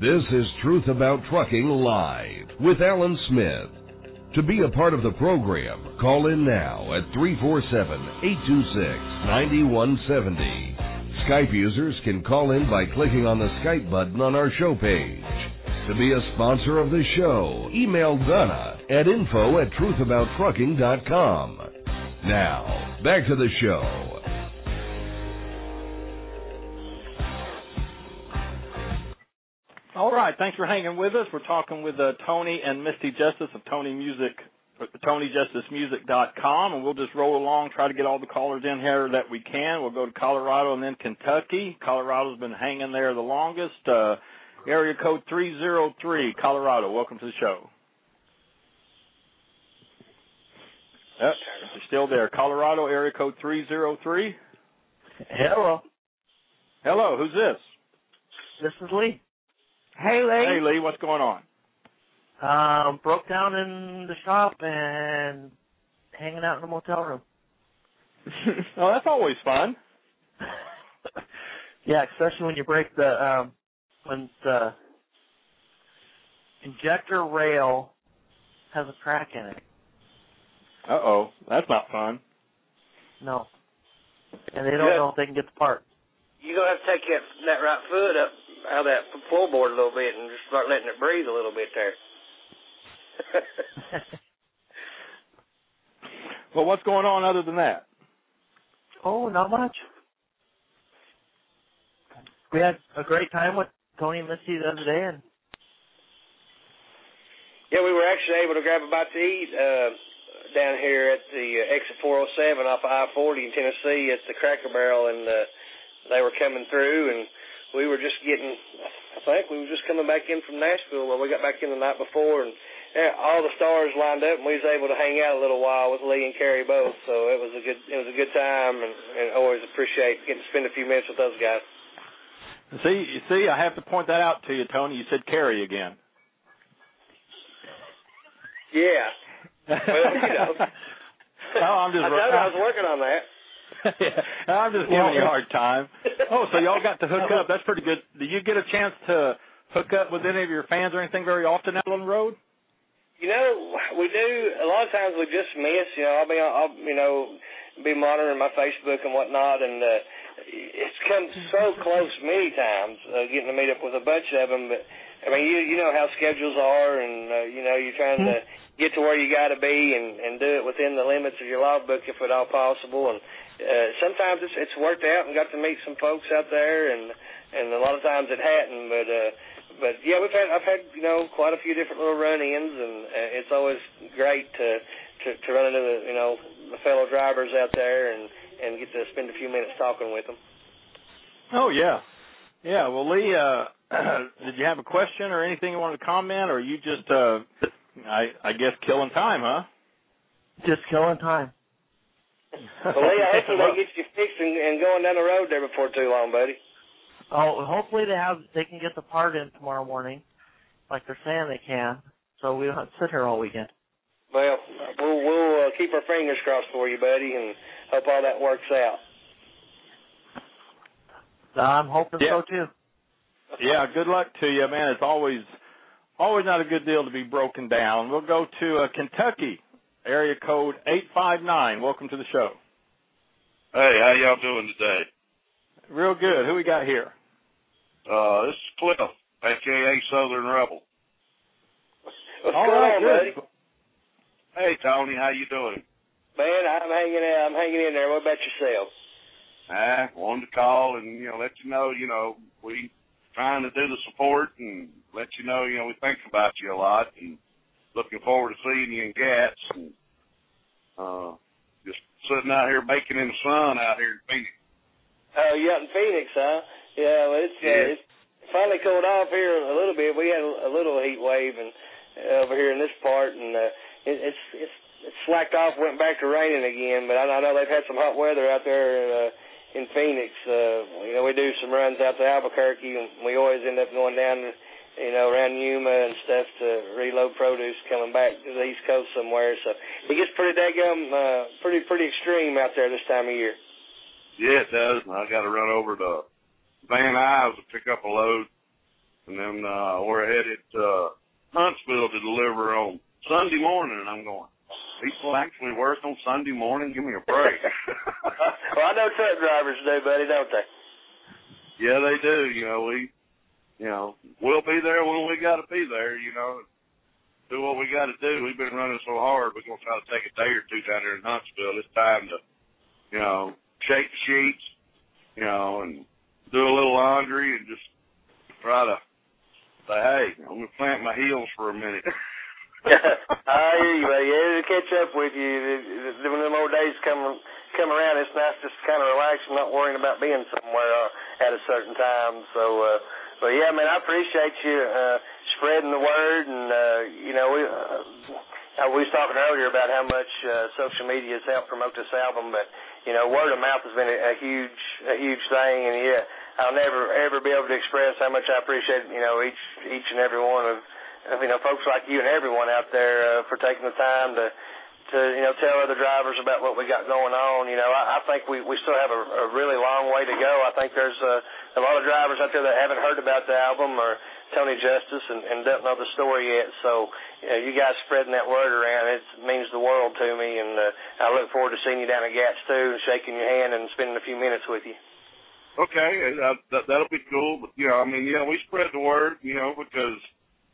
This is Truth About Trucking Live with Alan Smith. To be a part of the program, call in now at 347-826-9170. Skype users can call in by clicking on the Skype button on our show page. To be a sponsor of the show, email Donna at info@truthabouttrucking.com. Now, back to the show. All right, thanks for hanging with us. We're talking with Tony and Misty Justice of TonyJusticeMusic.com, and we'll just roll along, try to get all the callers in here that we can. We'll go to Colorado and then Kentucky. Colorado's been hanging there the longest. Area code 303, Colorado. Welcome to the show. Oh, you're still there. Colorado, area code 303. Hello. Hello, who's this? This is Lee. Hey, Lee. Hey, Lee, what's going on? Broke down in the shop and hanging out in the motel room. Oh, that's always fun. Yeah, especially when you break the when the injector rail has a crack in it. Uh-oh, that's not fun. No. And they don't know if they can get the part. You're going to have to take that right foot up out of that floorboard a little bit and just start letting it breathe a little bit there. Well, what's going on other than that? Oh, not much. We had a great time with Tony and Misty the other day. And yeah, we were actually able to grab a bite to eat down here at the exit 407 off of I-40 in Tennessee at the Cracker Barrel, and they were coming through, and we were just getting, I think we were just coming back in from Nashville, but we got back in the night before, and all the stars lined up, and we was able to hang out a little while with Lee and Carrie both. So it was a good time, and always appreciate getting to spend a few minutes with those guys. See, I have to point that out to you, Tony. You said Carrie again. Yeah. Well, you know. I was working on that. Yeah, I'm just giving you a hard time. Oh, so y'all got to hook up. That's pretty good. Do you get a chance to hook up with any of your fans or anything very often out on the road? You know, we do. A lot of times we just miss. You know, I'll be monitoring my Facebook and whatnot, and it's come so close many times getting to meet up with a bunch of them. But I mean, you know how schedules are, and you're trying to get to where you got to be and do it within the limits of your logbook if at all possible. And sometimes it's worked out and got to meet some folks out there, and a lot of times it hadn't. But yeah, I've had quite a few different little run-ins, and it's always great to run into the fellow drivers out there and get to spend a few minutes talking with them. Oh yeah. Well, Lee, did you have a question or anything you wanted to comment, or are you just I guess killing time, huh? Just killing time. Well, Lee, I hope they get you fixed and going down the road there before too long, buddy. Oh, hopefully they can get the part in tomorrow morning, like they're saying they can, so we don't have to sit here all weekend. Well, we'll keep our fingers crossed for you, buddy, and hope all that works out. I'm hoping so, too. Yeah, good luck to you, man. It's always not a good deal to be broken down. We'll go to Kentucky, area code 859. Welcome to the show. Hey, how y'all doing today? Real good. Who we got here? This is Cliff, a.k.a. Southern Rebel. All right, good. Buddy? Hey, Tony, how you doing? Man, I'm hanging in there. What about yourself? I wanted to call and, let you know, we trying to do the support and let you know, we think about you a lot and looking forward to seeing you in Gats and just sitting out here baking in the sun out here in Phoenix. Oh, you're out in Phoenix, huh? Yeah, well, it's finally cooled off here a little bit. We had a little heat wave and over here in this part, and it slacked off, went back to raining again. But I know they've had some hot weather out there in Phoenix. We do some runs out to Albuquerque, and we always end up going down, around Yuma and stuff to reload produce, coming back to the East Coast somewhere. So it gets pretty daggum, pretty extreme out there this time of year. Yeah, it does. I got to run over to Van Nuys to pick up a load, and then we're headed to Huntsville to deliver on Sunday morning, and I'm going, people actually work on Sunday morning? Give me a break. Well, I know truck drivers do, buddy, don't they? Yeah, they do. We'll be there when we got to be there, do what we got to do. We've been running so hard, we're going to try to take a day or two down there in Knoxville. It's time to, shake the sheets, and do a little laundry and just try to say, hey, I'm going to plant my heels for a minute. I hear you, buddy. Yeah, to catch up with you, when them old days come around, it's nice just to kind of relax and not worrying about being somewhere at a certain time. So, but yeah, man, I appreciate you spreading the word, and we was talking earlier about how much social media has helped promote this album, but word of mouth has been a huge thing, and yeah, I'll never ever be able to express how much I appreciate each and every one of. Folks like you and everyone out there for taking the time to tell other drivers about what we got going on. I think we still have a really long way to go. I think there's a lot of drivers out there that haven't heard about the album or Tony Justice and don't know the story yet. So you guys spreading that word around, it means the world to me. And I look forward to seeing you down at Gats, too, and shaking your hand and spending a few minutes with you. Okay, that'll be cool. But, we spread the word, because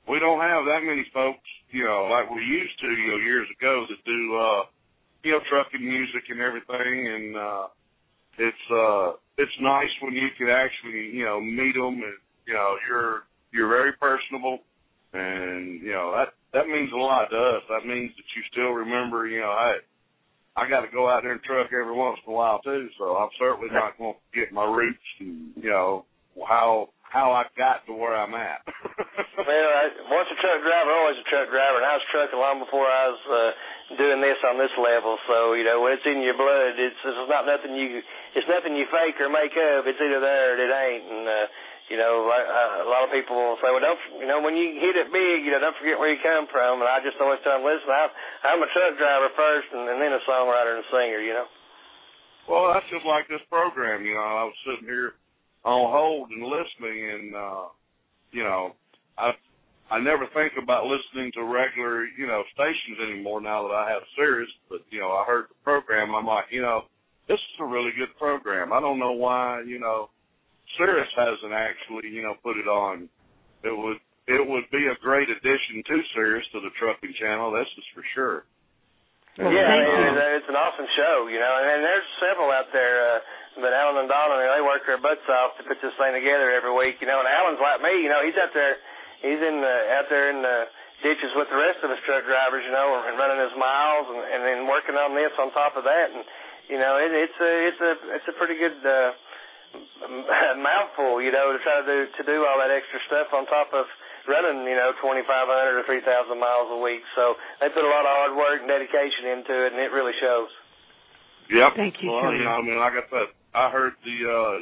we don't have that many folks, like we used to, years ago that do, trucking music and everything. And it's nice when you can actually, meet them. And, you're very personable, and that means a lot to us. That means that you still remember, I got to go out there and truck every once in a while too. So I'm certainly not going to forget my roots and how I got to where I'm at. Well, once a truck driver, always a truck driver, and I was trucking long before I was doing this on this level. So when it's in your blood, it's not nothing you fake or make up. It's either there or it ain't. And a lot of people will say, well, don't when you hit it big, don't forget where you come from. And I just always tell them, listen, I'm a truck driver first, and then a songwriter and a singer. Well, that's just like this program. I was sitting here on hold and listening, and I never think about listening to regular stations anymore now that I have Sirius. But I heard the program, I'm like, this is a really good program. I don't know why Sirius hasn't actually put it on. It would be a great addition to Sirius, to the trucking channel. That's just for sure. Well, it's an awesome show, and there's several out there. But Alan and Donna, they work their butts off to put this thing together every week, And Alan's like me, he's out there, he's in out there in the ditches with the rest of us truck drivers, and running his miles and then working on this on top of that, and it's a pretty good mouthful, to try to do all that extra stuff on top of running, 2,500 or 3,000 miles a week. So they put a lot of hard work and dedication into it, and it really shows. Yep. Thank you, Tony. You know, I mean, like I said, I heard the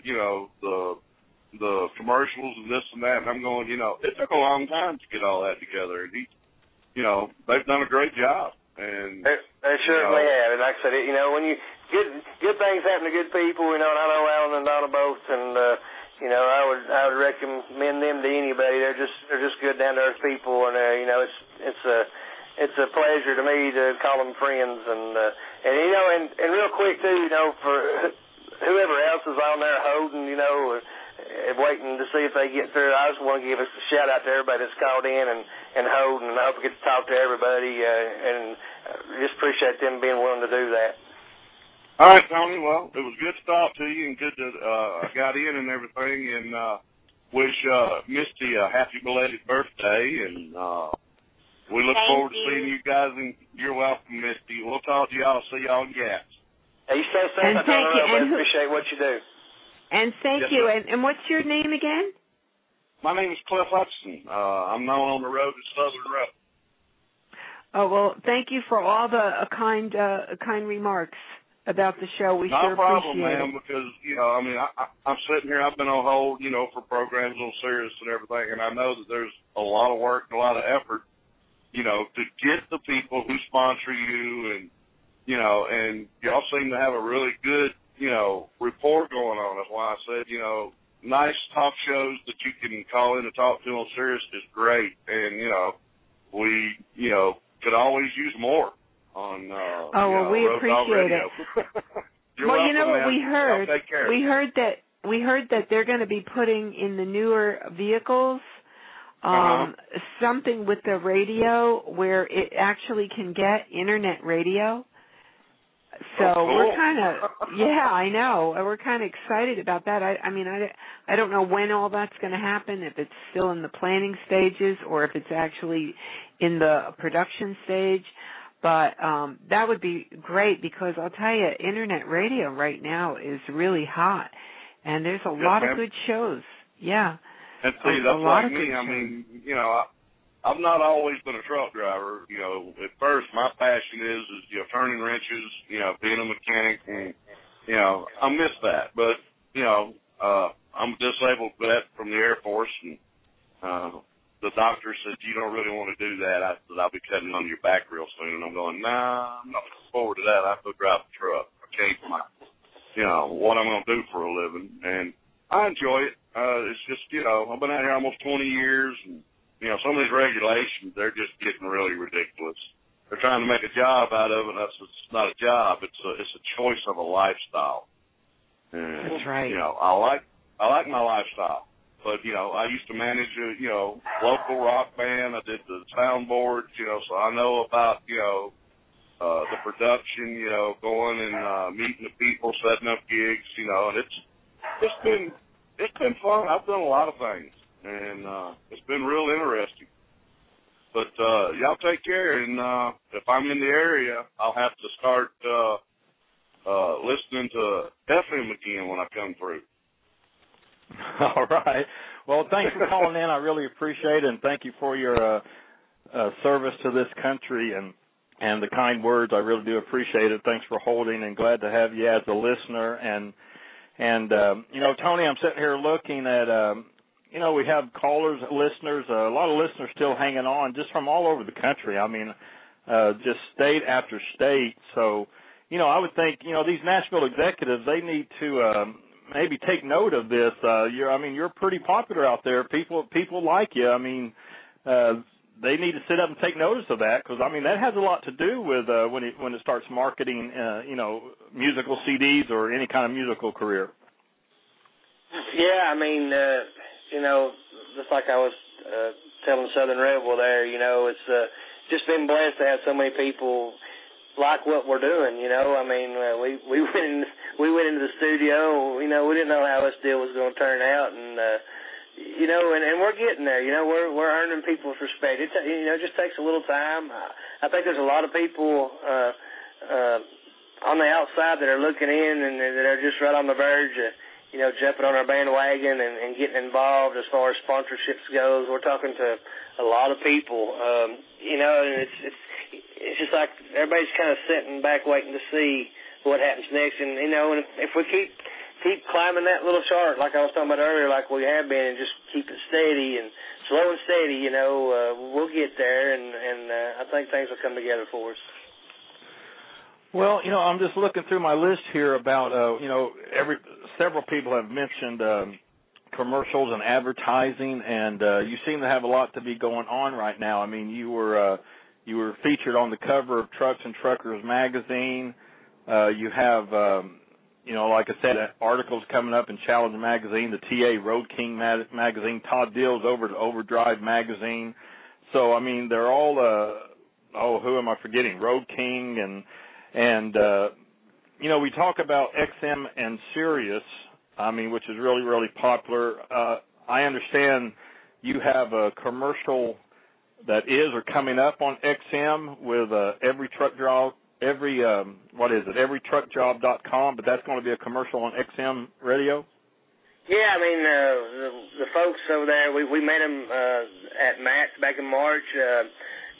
commercials and this and that, and I'm going, you know, it took a long time to get all that together. And you know, they've done a great job. And they certainly have. And like I said, you know, when you good things happen to good people, you know, and I know Alan and Donna both, and you know, I would recommend them to anybody. They're just good down to earth people, and you know, it's a pleasure to me to call them friends, and you know, and real quick too, you know, for whoever else is on there holding, you know, waiting to see if they get through. I just want to give a shout out to everybody that's called in and holding, and I hope we get to talk to everybody, and just appreciate them being willing to do that. All right, Tony. Well, it was good to talk to you, and good to got in and everything, and wish Misty a happy belated birthday, and we look forward to seeing you guys. And you're welcome, Misty. We'll talk to y'all. See y'all in Gats. Hey, you stay safe. I appreciate what you do. And thank you. And what's your name again? My name is Cliff Hudson. I'm known on the road as Southern Rebel. Oh, well, thank you for all the kind remarks about the show. We sure appreciate it. No problem, ma'am, because, you know, I mean, I'm sitting here. I've been on hold, you know, for programs on Sirius and everything, and I know that there's a lot of work and a lot of effort, you know, to get the people who sponsor you, and, you know, and y'all seem to have a really good, you know, report going on. That's why I said, you know, nice talk shows that you can call in and talk to on Sirius is great. And, you know, we, you know, could always use more on we appreciate it. Well, you know what we heard? We heard that they're going to be putting in the newer vehicles something with the radio where it actually can get internet radio. So we're kind of, I know. We're kind of excited about that. I mean, I don't know when all that's going to happen, if it's still in the planning stages or if it's actually in the production stage. But that would be great, because I'll tell you, internet radio right now is really hot, and there's a lot of good shows. Yeah. And see, that's like me. I mean, you know, I've not always been a truck driver. You know, at first my passion is you know, turning wrenches, you know, being a mechanic, and you know, I miss that. But you know, I'm a disabled vet from the Air Force, and the doctor said you don't really want to do that. I said I'll be cutting on your back real soon, and I'm going, nah, I'm not looking forward to that. I have to drive a truck. I can't, you know, what I'm going to do for a living, and I enjoy it. It's just, you know, I've been out here almost 20 years, and you know, some of these regulations, they're just getting really ridiculous. They're trying to make a job out of it. It's not a job. It's a choice of a lifestyle. And, that's right. You know, I like my lifestyle. But, you know, I used to manage a, you know, local rock band. I did the soundboards, you know, so I know about, you know, the production, you know, going and meeting the people, setting up gigs, you know, and it's been fun. I've done a lot of things. And it's been real interesting. But y'all take care, and if I'm in the area, I'll have to start listening to FM again when I come through. All right. Well, thanks for calling in. I really appreciate it, and thank you for your service to this country and the kind words. I really do appreciate it. Thanks for holding, and glad to have you as a listener. And you know, Tony, I'm sitting here looking at you know, we have callers, listeners, a lot of listeners still hanging on just from all over the country. I mean, just state after state. So, you know, I would think, you know, these Nashville executives, they need to maybe take note of this. You're pretty popular out there. People like you. I mean, they need to sit up and take notice of that, because, I mean, that has a lot to do with when it starts marketing, you know, musical CDs or any kind of musical career. Yeah, I mean, you know, just like I was telling Southern Rebel there, you know, it's just been blessed to have so many people like what we're doing, you know. I mean, we went into the studio, you know, we didn't know how this deal was going to turn out, and, you know, and we're getting there. You know, we're earning people's respect. It, you know, it just takes a little time. I think there's a lot of people on the outside that are looking in and that are just right on the verge of, you know, jumping on our bandwagon and getting involved as far as sponsorships goes. We're talking to a lot of people, you know, and it's just like everybody's kind of sitting back waiting to see what happens next. And, you know, and if we keep climbing that little chart, like I was talking about earlier, like we have been, and just keep it steady and slow and steady, you know, we'll get there, and I think things will come together for us. Well, you know, I'm just looking through my list here about, you know, several people have mentioned commercials and advertising, and you seem to have a lot to be going on right now. I mean, you were featured on the cover of Trucks and Truckers magazine. You have, you know, like I said, articles coming up in Challenge Magazine, the TA Road King magazine, Todd Dills over to Overdrive magazine. So, I mean, they're all, who am I forgetting? Road King and you know, we talk about XM and Sirius, I mean, which is really, really popular. I understand you have a commercial that is or coming up on XM with EveryTruckJob.com, but that's going to be a commercial on XM radio? Yeah, I mean, the folks over there, we met them at Matt's back in March,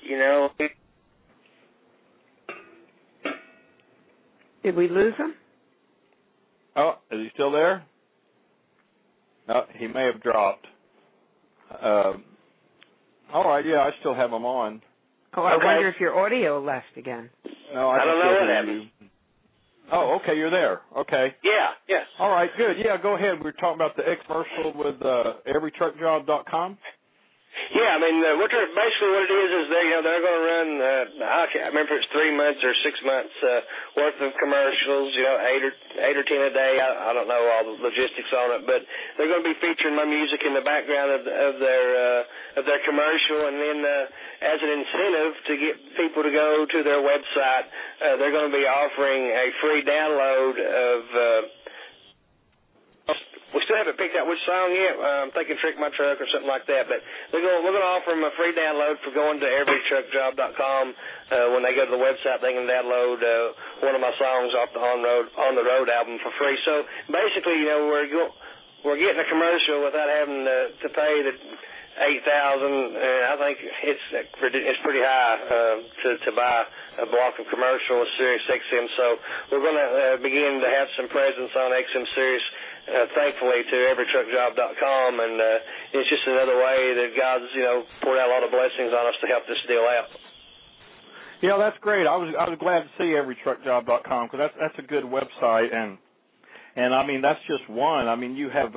you know. Did we lose him? Oh, is he still there? No, he may have dropped. All right, yeah, I still have him on. Oh, I wonder if your audio left again. No, I don't know what happened. Oh, okay, you're there. Okay. Yeah, yes. All right, good. Yeah, go ahead. We were talking about the commercial with EveryTruckJob.com. Yeah, I mean, basically what it is they're going to run, I can't remember if it's 3 months or 6 months worth of commercials, you know, eight or 10 a day. I don't know all the logistics on it, but they're going to be featuring my music in the background of their commercial, and then as an incentive to get people to go to their website, they're going to be offering a free download of. We still haven't picked out which song yet. I'm thinking Trick My Truck or something like that. But we're going to offer them a free download for going to everytruckjob.com. When they go to the website, they can download one of my songs off the On the Road album for free. So basically, you know, we're getting a commercial without having to pay the $8,000. I think it's pretty high to buy a block of commercial with Sirius XM. So we're going to begin to have some presence on XM Sirius. Thankfully, to EveryTruckJob.com, and it's just another way that God's, you know, poured out a lot of blessings on us to help this deal out. Yeah, that's great. I was glad to see EveryTruckJob.com because that's a good website, and I mean that's just one. I mean you have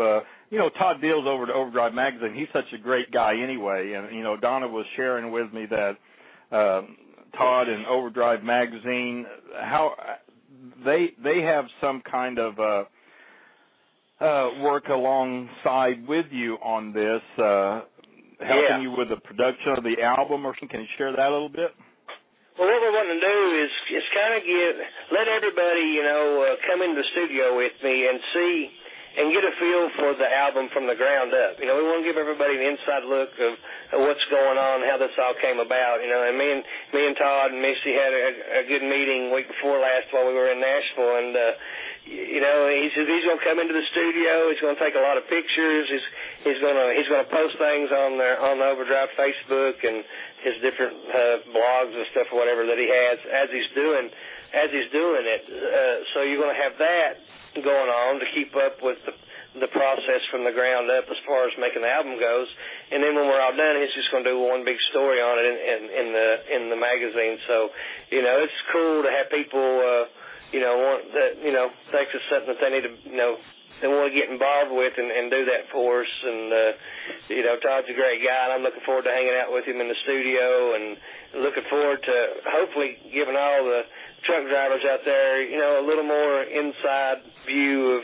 you know, Todd Dills over to Overdrive Magazine. He's such a great guy anyway, and you know Donna was sharing with me that Todd and Overdrive Magazine, how they have some kind of work alongside with you on this, helping you with the production of the album, or can you share that a little bit? Well, what we're wanting to do is kind of let everybody, you know, come into the studio with me and see and get a feel for the album from the ground up. You know, we want to give everybody an inside look of what's going on, how this all came about. You know, and me and Todd and Misty had a good meeting week before last while we were in Nashville, and you know, he's going to come into the studio. He's going to take a lot of pictures. He's going to post things on the Overdrive Facebook and his different blogs and stuff or whatever that he has as he's doing it. So you're going to have that going on to keep up with the process from the ground up as far as making the album goes. And then when we're all done, he's just going to do one big story on it in the magazine. So you know, it's cool to have people. You know, thanks is something that they need to, you know, they want to get involved with and do that for us. And, you know, Todd's a great guy, and I'm looking forward to hanging out with him in the studio and looking forward to hopefully giving all the truck drivers out there, you know, a little more inside view of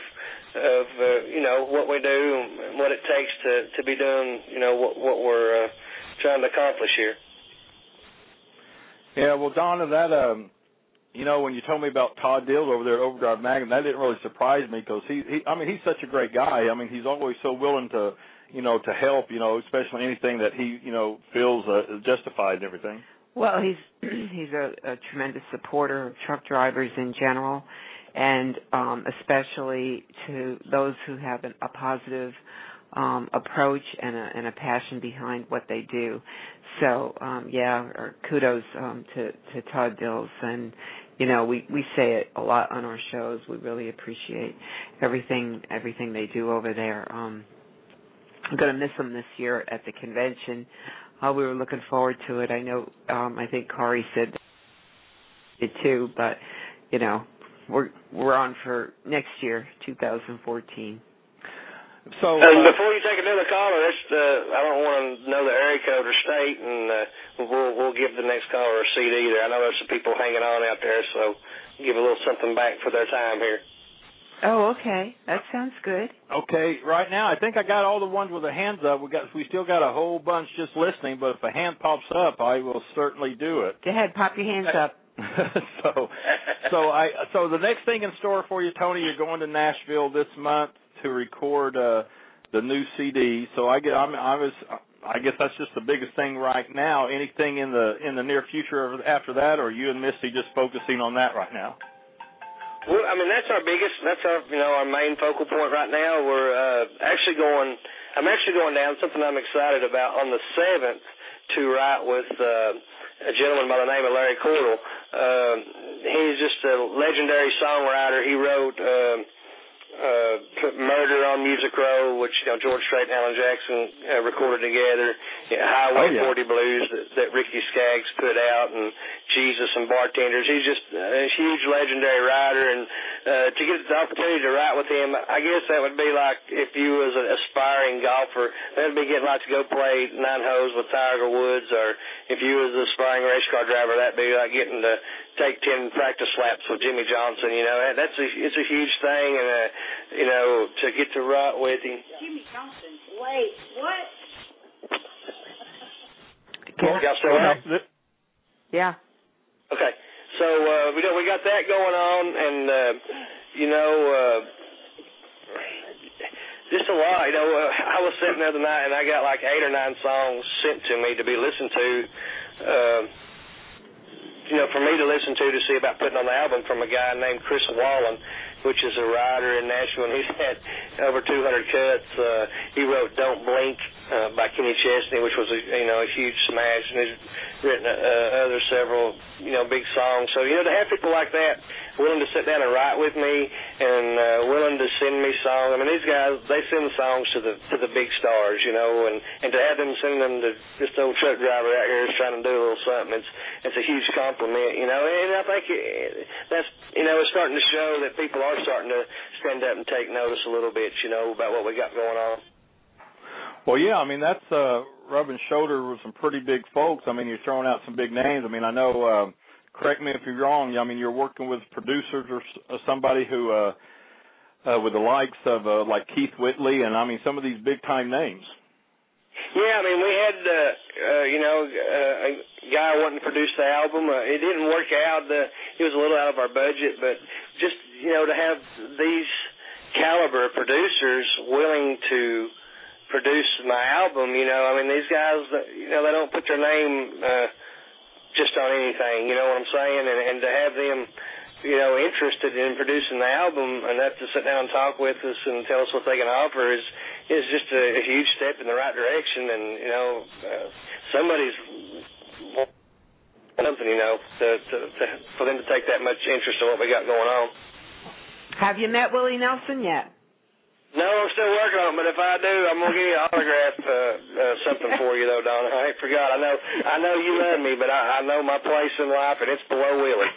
you know, what we do and what it takes to be doing, you know, what we're trying to accomplish here. Yeah, well, Donna, that – you know, when you told me about Todd Dills over there at Overdrive Magazine, that didn't really surprise me because he's such a great guy. I mean, he's always so willing to, you know, to help, you know, especially anything that he, you know, feels is justified and everything. Well, he's a tremendous supporter of truck drivers in general, and especially to those who have a positive approach and a passion behind what they do. So, kudos to Todd Dills and you know, we say it a lot on our shows. We really appreciate everything they do over there. I'm going to miss them this year at the convention. We were looking forward to it. I know, I think Kari said it too, but, you know, we're on for next year, 2014. So, and before you take another caller, I don't want to know the area code or state, and we'll give the next caller a CD there. I know there's some people hanging on out there, so give a little something back for their time here. Oh, okay. That sounds good. Okay. Right now, I think I got all the ones with the hands up. We still got a whole bunch just listening, but if a hand pops up, I will certainly do it. Go ahead. Pop your hands up. So the next thing in store for you, Tony, you're going to Nashville this month to record the new CD. So I guess that's just the biggest thing right now. Anything in the near future after that, or are you and Misty just focusing on that right now? Well, I mean, that's our main focal point right now. We're actually going down, something I'm excited about, on the 7th to write with a gentleman by the name of Larry Cordell. He's just a legendary songwriter. He wrote Murder on Music Row, which, you know, George Strait and Alan Jackson recorded together, Highway 40 Blues that Ricky Skaggs put out, and Jesus and Bartenders. He's just a huge legendary writer, and to get the opportunity to write with him, I guess that would be like if you was an aspiring golfer, that would be getting like to go play 9 holes with Tiger Woods, or if you was an aspiring race car driver, that would be like getting to take 10 practice laps with Jimmy Johnson. You know, it's a huge thing, and you know, to get to write with him. Jimmy Johnson. Wait, what? Y'all still on? Yeah. Okay. So we got that going on, and just a lot. You know, I was sitting the other night, and I got like 8 or 9 songs sent to me to be listened to. You know, for me to listen to see about putting on the album, from a guy named Chris Wallen, which is a writer in Nashville, and he's had over 200 cuts. He wrote Don't Blink by Kenny Chesney, which was a huge smash, and he's written other several, big songs. So, to have people like that willing to sit down and write with me, and willing to send me songs. I mean, these guys, they send songs to the big stars, and to have them send them to this old truck driver out here who's trying to do a little something, it's a huge compliment, and I think that's, it's starting to show that people are starting to stand up and take notice a little bit, about what we got going on. Well, yeah, I mean, that's rubbing shoulder with some pretty big folks. I mean, you're throwing out some big names. I mean, I know, correct me if you're wrong, I mean, you're working with producers or somebody who, with the likes of, like Keith Whitley, and I mean, some of these big-time names. Yeah, I mean, we had, a guy wanting to produce the album. It didn't work out. It was a little out of our budget, but just, to have these caliber producers willing to produce my album, I mean, these guys, they don't put their name just on anything, you know what I'm saying, and to have them, interested in producing the album enough to sit down and talk with us and tell us what they can offer is just a huge step in the right direction, and, somebody's something, for them to take that much interest in what we got going on. Have you met Willie Nelson yet? No, I'm still working on it, but if I do, I'm going to give you an autograph something for you, though, Donna. I forgot. I know you love me, but I know my place in life, and it's below Willie.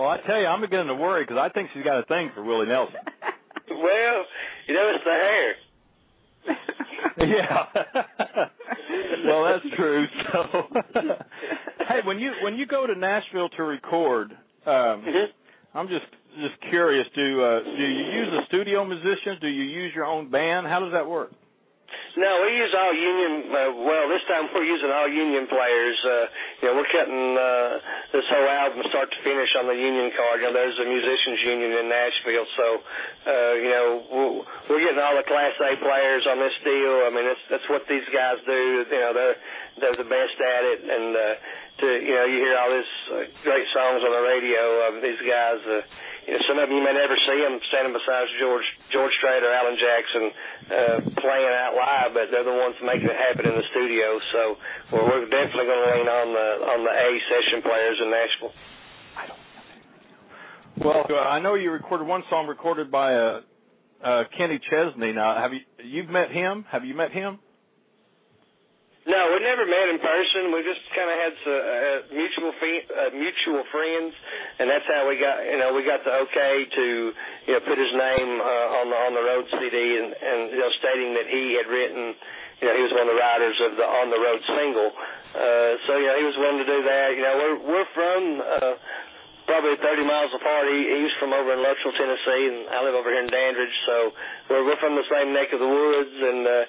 Well, I tell you, I'm beginning to worry, because I think she's got a thing for Willie Nelson. Well, it's the hair. Yeah. Well, that's true. So, hey, when you go to Nashville to record, I'm just curious, do you use the studio musicians? Do you use your own band? How does that work? No, we use all union. This time we're using all union players. We're cutting this whole album start to finish on the union card. There's a musicians union in Nashville, so we're getting all the Class A players on this deal. I mean, that's what these guys do. They're the best at it, and you hear all these great songs on the radio of these guys. You know, some of you may never see them standing beside George Strait or Alan Jackson playing out live, but they're the ones making it happen in the studio. So we're definitely going to lean on the A session players in Nashville. Well, I know you recorded one song recorded by Kenny Chesney. Now, you've met him? Have you met him? No, we never met in person. We just kind of had mutual friends, and that's how we got the okay to put his name on the road CD and stating that he had written. He was one of the writers of the On the Road single. He was willing to do that. We're from probably 30 miles apart. He's from over in Luttrell, Tennessee, and I live over here in Dandridge, so we're from the same neck of the woods, and,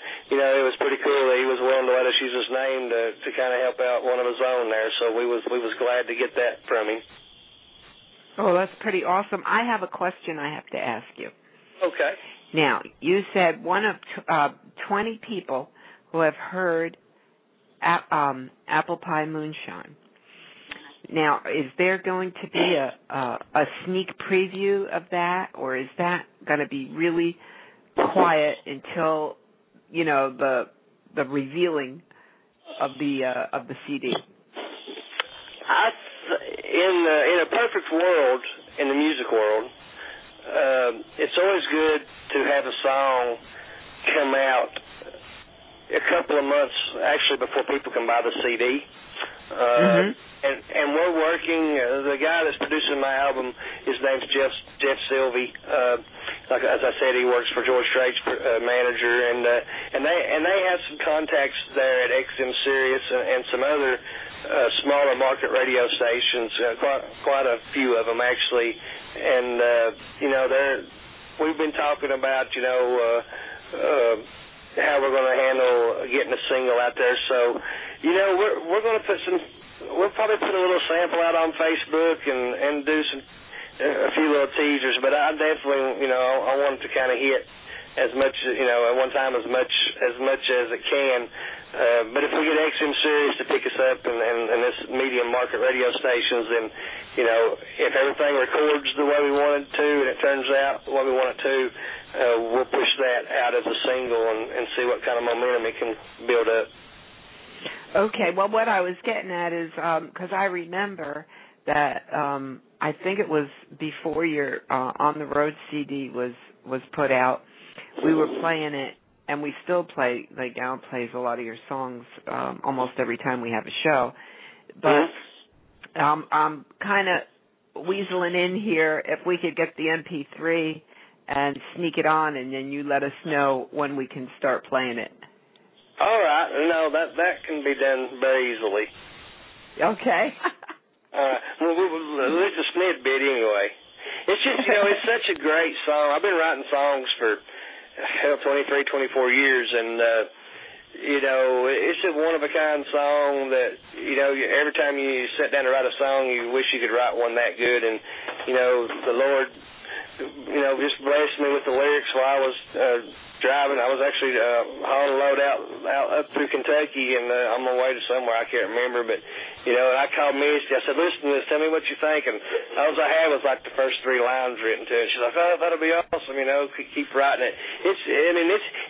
it was pretty cool that he was willing to let us use his name to kind of help out one of his own there, so we was glad to get that from him. Oh, that's pretty awesome. I have a question I have to ask you. Okay. Now, you said one of 20 people who have heard Apple Pie Moonshine. Now, is there going to be a sneak preview of that, or is that going to be really quiet until the revealing of the CD? In a perfect world, in the music world, it's always good to have a song come out a couple of months actually before people can buy the CD. And we're working. The guy that's producing my album, his name's Jeff Silvey. Like as I said, he works for George Strait's manager, and they have some contacts there at XM Sirius and some other smaller market radio stations. Quite a few of them actually, and we've been talking about how we're going to handle getting a single out there. So we're going to put some. We'll probably put a little sample out on Facebook and do a few little teasers, but I definitely, I want it to kind of hit as much, at one time as much as it can. But if we get XM Sirius to pick us up and this medium market radio stations, then, if everything records the way we want it to and it turns out the way we want it to, we'll push that out as a single and see what kind of momentum it can build up. Okay, well, what I was getting at is, because I remember that I think it was before your On the Road CD was put out, we were playing it, and we still play, like Alan plays a lot of your songs almost every time we have a show. But I'm kind of weaseling in here if we could get the MP3 and sneak it on, and then you let us know when we can start playing it. All right. No, that can be done very easily. Okay. All right. Well, it's a snidbit anyway. It's just, it's such a great song. I've been writing songs for 24 years, and, it's a one-of-a-kind song that, every time you sit down to write a song, you wish you could write one that good. And, the Lord, just blessed me with the lyrics while I was driving. I was actually hauling a load out up through Kentucky and on my way to somewhere I can't remember, but I called Misty. I said, "Listen to this, tell me what you think." And all I had was like the first three lines written to it. She's like, "Oh, that'll be awesome, keep writing it."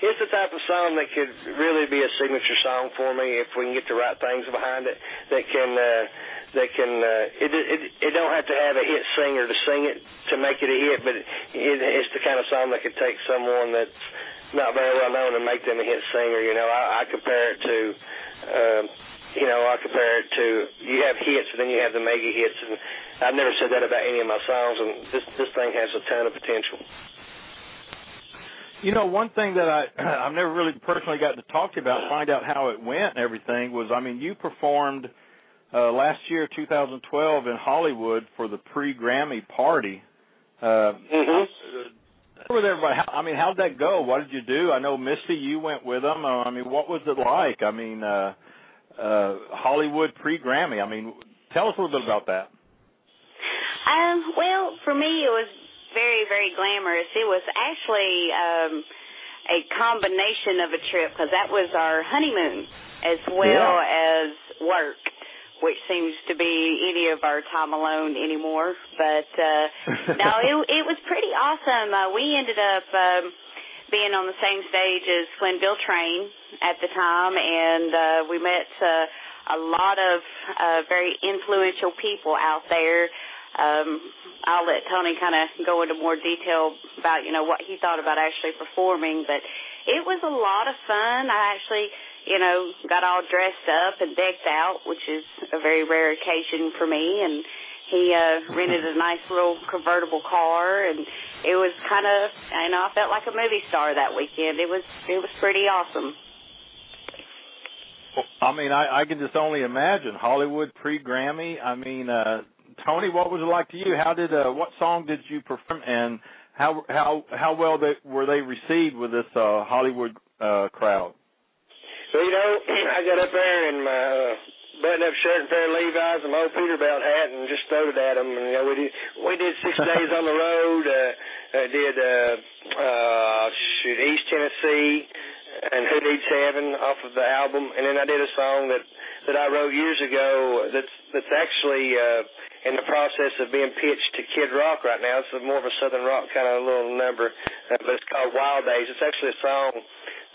It's the type of song that could really be a signature song for me if we can get the right things behind it that don't have to have a hit singer to sing it to make it a hit, but it's the kind of song that could take someone that's not very well known and make them a hit singer. I compare it to you have hits and then you have the mega hits, and I've never said that about any of my songs, and this thing has a ton of potential. One thing that I've never really personally got to talk to you about, find out how it went and everything, was you performed last year, 2012, in Hollywood for the pre-Grammy party. With everybody, how'd that go? What did you do? I know, Misty, you went with them. What was it like? Hollywood pre-Grammy. Tell us a little bit about that. Well, for me, it was very, very glamorous. It was actually a combination of a trip, because that was our honeymoon as well as work. which seems to be any of our time alone anymore. But, no, it was pretty awesome. We ended up being on the same stage as Glenn Biltrain at the time, and we met a lot of very influential people out there. I'll let Tony kind of go into more detail about, you know, what he thought about actually performing, but it was a lot of fun. I actually, you know, got all dressed up and decked out, which is a very rare occasion for me, and he rented a nice little convertible car, and it was kind of, you know, I felt like a movie star that weekend. It was pretty awesome. Well, I mean, I can just only imagine Hollywood pre-Grammy. I mean, Tony, what was it like to you? How did what song did you perform, and how well were they received with this Hollywood crowd? Well, you know, I got up there in my button-up shirt and pair of Levi's and my old Peterbilt hat and just threw it at them. And, you know, we did 6 days on the road. Did East Tennessee and Who Needs Heaven off of the album, and then I did a song that I wrote years ago that's actually in the process of being pitched to Kid Rock right now. It's more of a Southern rock kind of little number, but it's called Wild Days. It's actually a song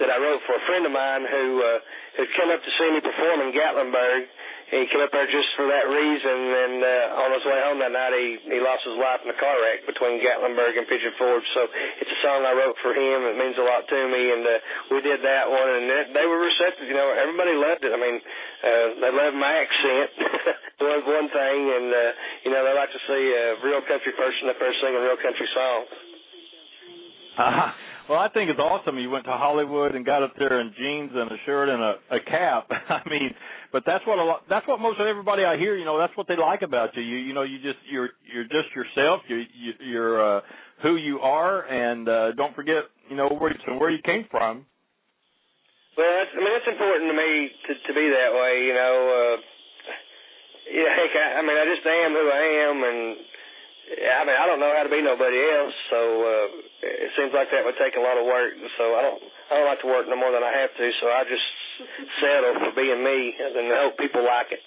that I wrote for a friend of mine who'd come up to see me perform in Gatlinburg. He came up there just for that reason, and on his way home that night he lost his life in a car wreck between Gatlinburg and Pigeon Forge. So it's a song I wrote for him. It means a lot to me, and we did that one, and they were receptive. You know, everybody loved it. I mean, they loved my accent. That was one thing, and, you know, they like to see a real country person up there singing real country songs. Uh-huh. Well, I think it's awesome you went to Hollywood and got up there in jeans and a shirt and a cap. I mean, but that's what most of everybody I hear, you know, that's what they like about you. You're just yourself. You're who you are, and don't forget, you know, where you came from. Well, it's important to me to be that way. You know, yeah, heck, I just am who I am, and I don't know how to be nobody else, so it seems like that would take a lot of work. So I don't like to work no more than I have to, so I just settle for being me and hope people like it.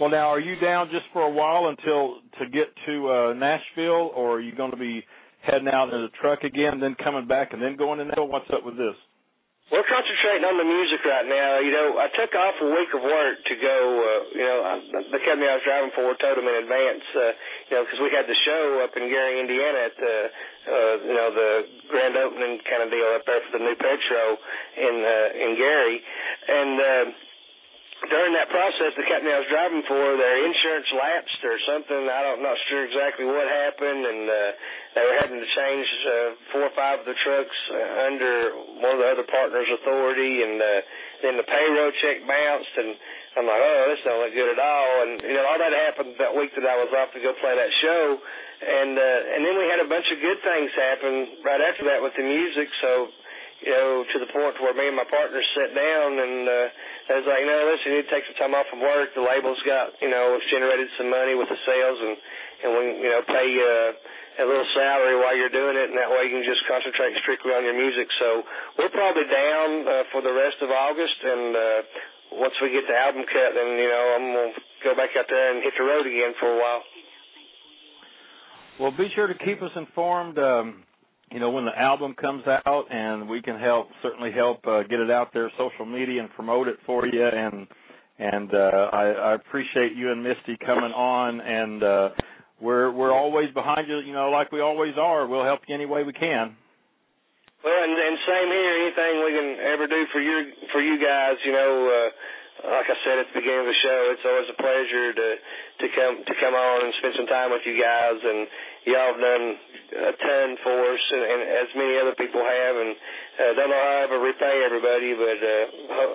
Well, now, are you down just for a while to get to Nashville, or are you going to be heading out in the truck again, then coming back, and then going to Nashville? What's up with this? We're concentrating on the music right now. You know, I took off a week of work to go, you know, the company I was driving for told them in advance, you know, because we had the show up in Gary, Indiana at the, you know, the grand opening kind of deal up there for the new pet show in Gary. And during that process, the company I was driving for, their insurance lapsed or something. I'm not sure exactly what happened, and they were having to change 4 or 5 of the trucks under one of the other partners' authority, and then the payroll check bounced, and I'm like, oh, this don't look good at all. And, you know, all that happened that week that I was off to go play that show, and then we had a bunch of good things happen right after that with the music, so... You know, to the point where me and my partner sat down, and I was like, no, listen, you need to take some time off from work. The label's got, you know, it's generated some money with the sales, and we, you know, pay a little salary while you're doing it, and that way you can just concentrate strictly on your music. So we're probably down for the rest of August, and once we get the album cut, then, you know, I'm going to go back out there and hit the road again for a while. Well, be sure to keep us informed. You know, when the album comes out, and we can certainly help get it out there, social media, and promote it for you. And I appreciate you and Misty coming on, and we're always behind you, you know, like we always are. We'll help you any way we can. Well, and same here. Anything we can ever do for you guys, you know. Like I said at the beginning of the show, it's always a pleasure to come on and spend some time with you guys, and y'all have done a ton for us, and as many other people have, and don't know how I ever repay everybody, but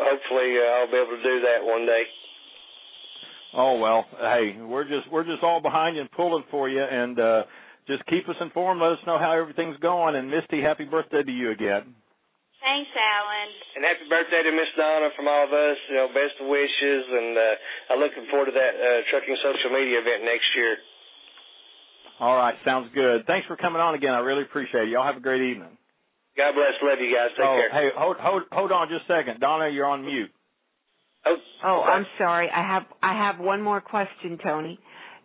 hopefully I'll be able to do that one day. Oh well, hey, we're just all behind you and pulling for you, and just keep us informed. Let us know how everything's going, and Misty, happy birthday to you again. Thanks, Alan. And happy birthday to Miss Donna from all of us. You know, best wishes, and I'm looking forward to that trucking social media event next year. All right, sounds good. Thanks for coming on again. I really appreciate it. Y'all have a great evening. God bless. Love you guys. Take care. Hey, hold on just a second. Donna, you're on mute. Oh, I'm sorry. I have one more question, Tony.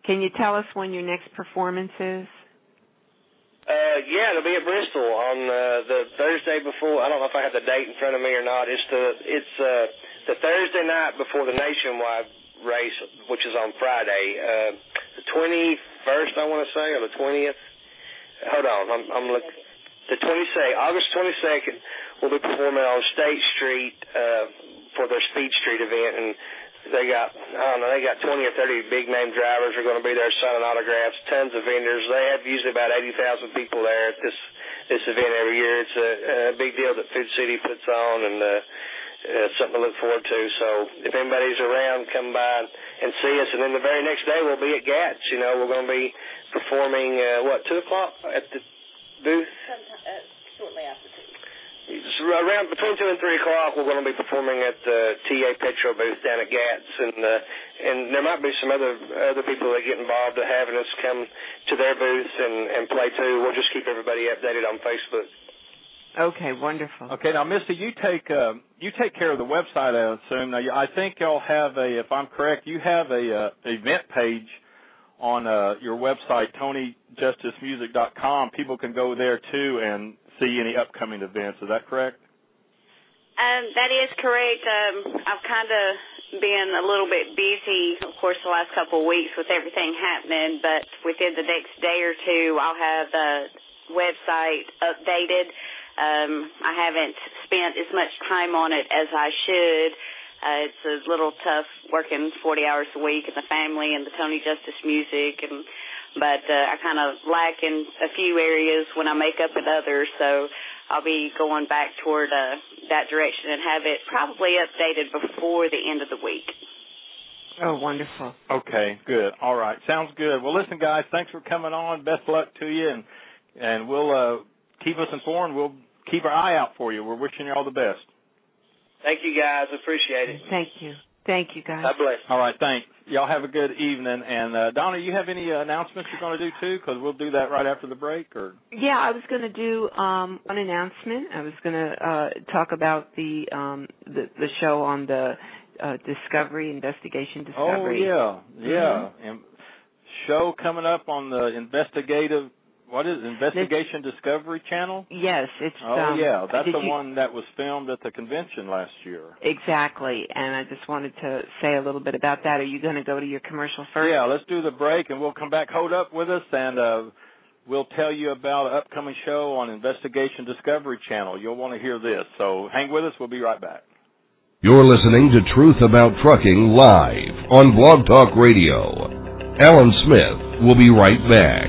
Can you tell us when your next performance is? Yeah, it'll be at Bristol on the Thursday before. I don't know if I have the date in front of me or not. It's the Thursday night before the nationwide race, which is on Friday, the 21st, I want to say, or the 20th. Hold on, I'm looking. The 22nd, August 22nd, we'll be performing on State Street for their Speed Street event, and they got, I don't know, they got 20 or 30 big-name drivers are going to be there signing autographs, tons of vendors. They have usually about 80,000 people there at this event every year. It's a big deal that Food City puts on, and it's something to look forward to. So if anybody's around, come by and see us. And then the very next day we'll be at Gats. You know, we're going to be performing, 2 o'clock at the booth? Shortly after 2. It's around between 2 and 3 o'clock, we're going to be performing at the TA Petro booth down at Gats, and there might be some other people that get involved in having us come to their booth and play too. We'll just keep everybody updated on Facebook. Okay, wonderful. Okay, now, Misty, you take care of the website, I assume. Now, I think y'all have if I'm correct, you have a event page on your website, TonyJusticeMusic.com. People can go there too and see any upcoming events. Is that correct? That is correct. I've kind of been a little bit busy, of course, the last couple of weeks with everything happening, but within the next day or two, I'll have the website updated. I haven't spent as much time on it as I should. It's a little tough working 40 hours a week and the family and the Tony Justice music and But I kind of lack in a few areas when I make up in others, so I'll be going back toward that direction and have it probably updated before the end of the week. Oh, wonderful. Okay, good. All right, sounds good. Well, listen, guys, thanks for coming on. Best luck to you, and we'll keep us informed. We'll keep our eye out for you. We're wishing you all the best. Thank you, guys. Appreciate it. Thank you. Thank you, guys. God bless. All right, thanks. Y'all have a good evening. And, Donna, you have any announcements you're going to do, too? Because we'll do that right after the break. Or yeah, I was going to do one announcement. I was going to talk about the show on the Investigation Discovery. Oh, yeah, yeah. Mm-hmm. And show coming up on the Investigation Discovery Channel? Yes. That's the one that was filmed at the convention last year. Exactly, and I just wanted to say a little bit about that. Are you going to go to your commercial first? Yeah, let's do the break, and we'll come back. Hold up with us, and we'll tell you about an upcoming show on Investigation Discovery Channel. You'll want to hear this, so hang with us. We'll be right back. You're listening to Truth About Trucking live on Blog Talk Radio. Alan Smith will be right back.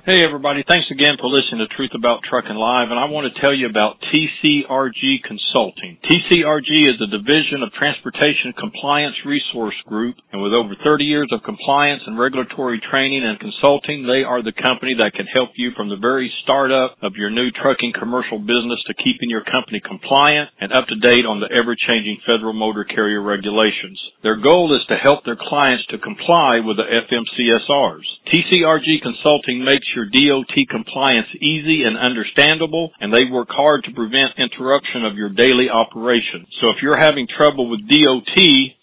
Hey, everybody. Thanks again for listening to Truth About Trucking Live, and I want to tell you about TCRG Consulting. TCRG is a division of Transportation Compliance Resource Group, and with over 30 years of compliance and regulatory training and consulting, they are the company that can help you from the very startup of your new trucking commercial business to keeping your company compliant and up to date on the ever-changing federal motor carrier regulations. Their goal is to help their clients to comply with the FMCSRs. TCRG Consulting makes your DOT compliance easy and understandable, and they work hard to prevent interruption of your daily operation. So if you're having trouble with DOT,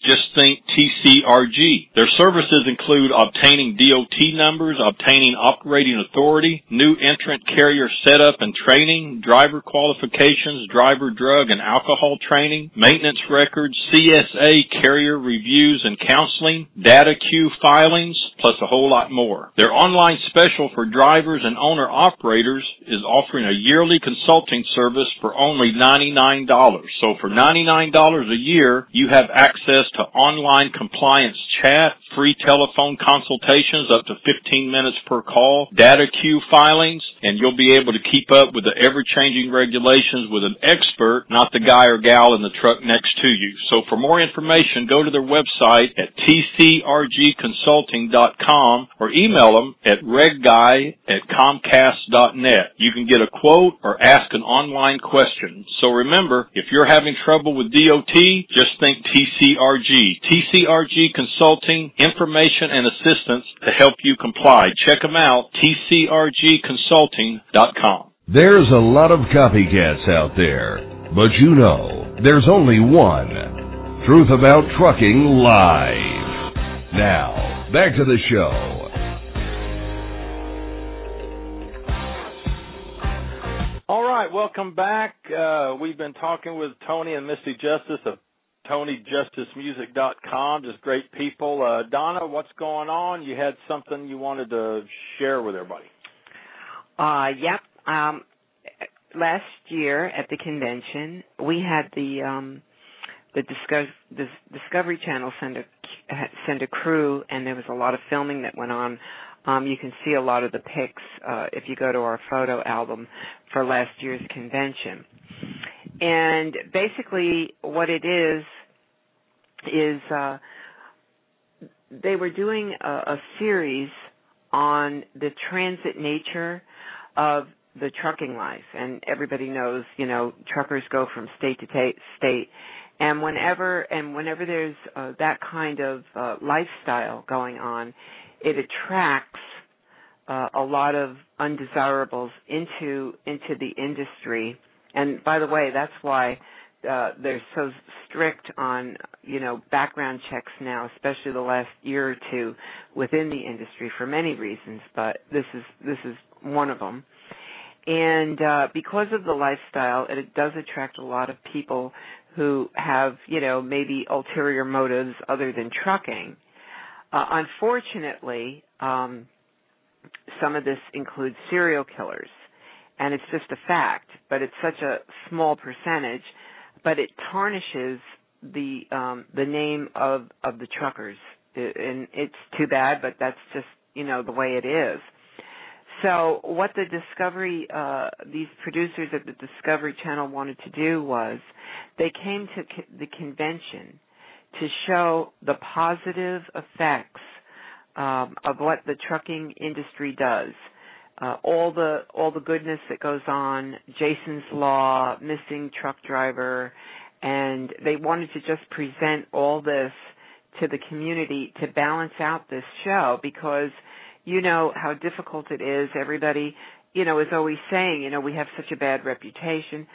just think TCRG. Their services include obtaining DOT numbers, obtaining operating authority, new entrant carrier setup and training, driver qualifications, driver drug and alcohol training, maintenance records, CSA carrier reviews and counseling, data queue filings, plus a whole lot more. Their online special for drivers and owner-operators is offering a yearly consulting service for only $99. So for $99 a year, you have access to online compliance chat, free telephone consultations up to 15 minutes per call, data queue filings, and you'll be able to keep up with the ever-changing regulations with an expert, not the guy or gal in the truck next to you. So for more information, go to their website at tcrgconsulting.com or email them at regguy@comcast.net. You can get a quote or ask an online question. So remember, if you're having trouble with DOT, just think TCRG. TCRG Consulting, Information and Assistance to help you comply. Check them out, tcrgconsulting.com. There's a lot of copycats out there, but you know, there's only one. Truth About Trucking Live. Now, back to the show. All right, welcome back. We've been talking with Tony and Misty Justice of TonyJusticeMusic.com, just great people. Donna, what's going on? You had something you wanted to share with everybody. Yep. Last year at the convention, we had the Discovery Channel send a crew, and there was a lot of filming that went on. You can see a lot of the pics if you go to our photo album for last year's convention. And basically what it is they were doing a series on the transit nature of the trucking life. And everybody knows, you know, truckers go from state to state. And whenever there's that kind of lifestyle going on, it attracts a lot of undesirables into the industry. And by the way, that's why they're so strict on, you know, background checks now, especially the last year or two within the industry for many reasons, but this is one of them. And because of the lifestyle, it does attract a lot of people who have, you know, maybe ulterior motives other than trucking. Unfortunately, some of this includes serial killers, and it's just a fact, but it's such a small percentage, but it tarnishes the name of the truckers, and it's too bad, but that's just, you know, the way it is. So what the Discovery, these producers at the Discovery Channel wanted to do was they came to the convention to show the positive effects of what the trucking industry does, all the goodness that goes on, Jason's Law, missing truck driver, and they wanted to just present all this to the community to balance out this show, because you know how difficult it is. Everybody, you know, is always saying, you know, we have such a bad reputation.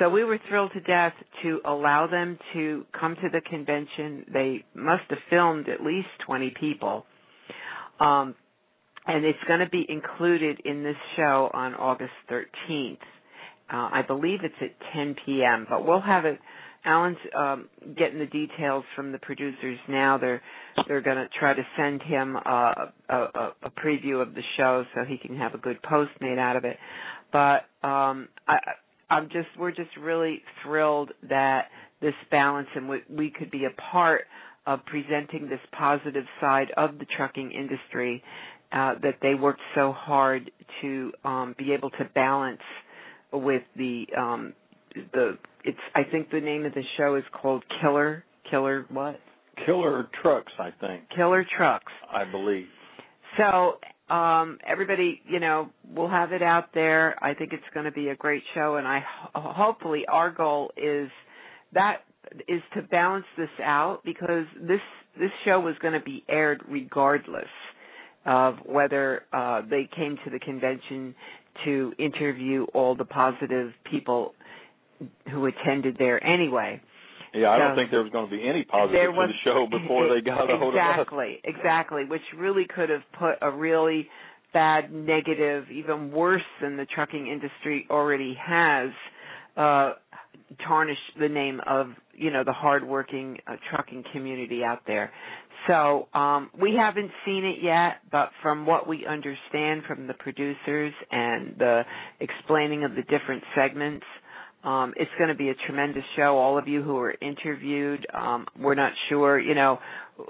So we were thrilled to death to allow them to come to the convention. They must have filmed at least 20 people. And it's going to be included in this show on August 13th. I believe it's at 10 p.m., but we'll have it. Alan's getting the details from the producers now. They're going to try to send him a preview of the show so he can have a good post made out of it. But we're just really thrilled that this balance, and we could be a part of presenting this positive side of the trucking industry that they worked so hard to be able to balance with the. It's, I think the name of the show is called Killer what? Killer Trucks, I think. Killer Trucks, I believe. So. Everybody, you know, we'll have it out there. I think it's going to be a great show, and hopefully our goal is to balance this out, because this show was going to be aired regardless of whether they came to the convention to interview all the positive people who attended there anyway. Yeah, I don't think there was going to be any positive to the show before they got a hold of us. Exactly, which really could have put a really bad negative, even worse than the trucking industry already has, tarnished the name of, you know, the hardworking trucking community out there. So we haven't seen it yet, but from what we understand from the producers and the explaining of the different segments, It's going to be a tremendous show. All of you who were interviewed, we're not sure, you know,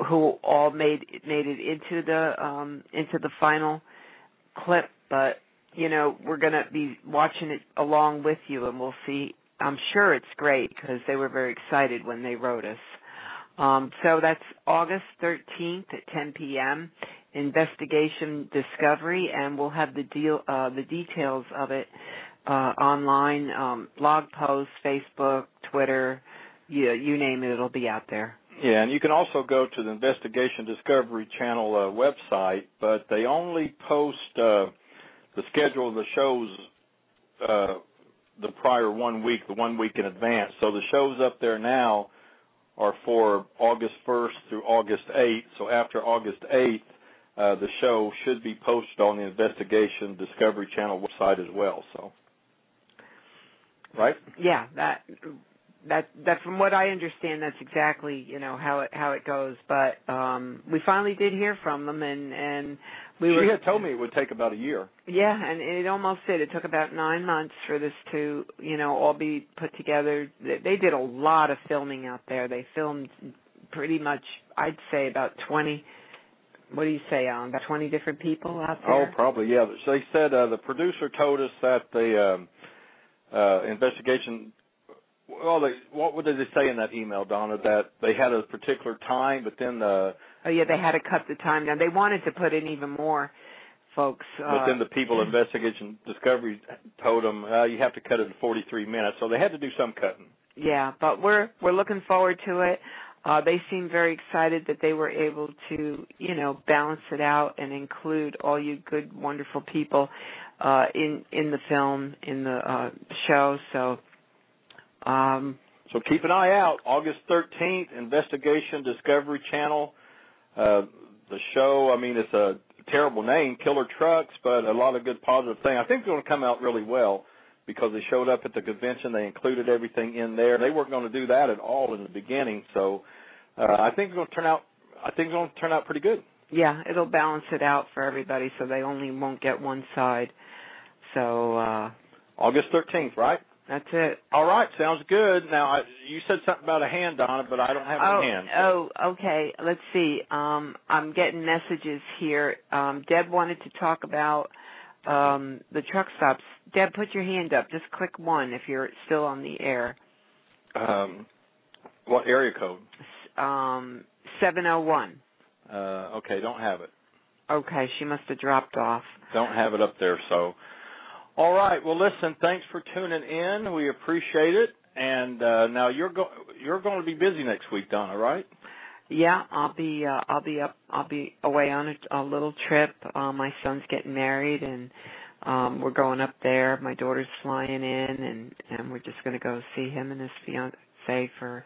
who all made it into the final clip, but you know, we're going to be watching it along with you, and we'll see. I'm sure it's great because they were very excited when they wrote us. So that's August 13th at 10 p.m. Investigation Discovery, and we'll have the details of it online, blog posts, Facebook, Twitter, you name it, it'll be out there. Yeah, and you can also go to the Investigation Discovery Channel website, but they only post the schedule of the shows the prior 1 week, the 1 week in advance. So the shows up there now are for August 1st through August 8th. So after August 8th, the show should be posted on the Investigation Discovery Channel website as well. So, right? Yeah, that from what I understand, that's exactly, you know, how it goes. But we finally did hear from them, and she had told me it would take about a year. Yeah, and it almost did. It took about 9 months for this to, you know, all be put together. They did a lot of filming out there. They filmed pretty much, I'd say, about 20. What do you say, Alan? About 20 different people out there? Oh, probably, yeah. They said the producer told us that the investigation. Well, what did they say in that email, Donna? That they had a particular time, but then the... Oh, yeah, they had to cut the time down. They wanted to put in even more folks. But then the people Investigation Discovery told them, you have to cut it to 43 minutes. So they had to do some cutting. Yeah, but we're looking forward to it. They seem very excited that they were able to, you know, balance it out and include all you good, wonderful people in the film, in the show. So, so keep an eye out. August 13th, Investigation Discovery Channel. The show, I mean, it's a terrible name, Killer Trucks, but a lot of good positive things. I think it's going to come out really well because they showed up at the convention. They included everything in there. They weren't going to do that at all in the beginning. So I think it's going to turn out pretty good. Yeah, it'll balance it out for everybody so they only won't get one side. So August 13th, right? That's it. All right, sounds good. Now, you said something about a hand, Donna, but I don't have a hand. So. Oh, okay. Let's see. I'm getting messages here. Deb wanted to talk about the truck stops. Deb, put your hand up. Just click 1 if you're still on the air. What area code? 701. Okay, don't have it. Okay, she must have dropped off. Don't have it up there, so. All right, well, listen, thanks for tuning in. We appreciate it. And now you're going to be busy next week, Donna, right? Yeah, I'll be away on a little trip. My son's getting married, and we're going up there. My daughter's flying in, and we're just going to go see him and his fiancée for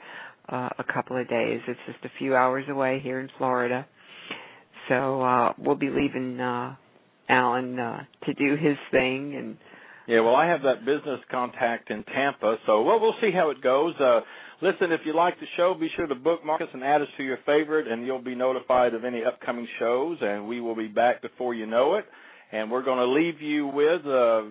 a couple of days. It's just a few hours away here in Florida. So we'll be leaving Alan to do his thing. And yeah, well, I have that business contact in Tampa, so we'll see how it goes. Listen, if you like the show, be sure to bookmark us and add us to your favorite, and you'll be notified of any upcoming shows, and we will be back before you know it. And we're going to leave you with,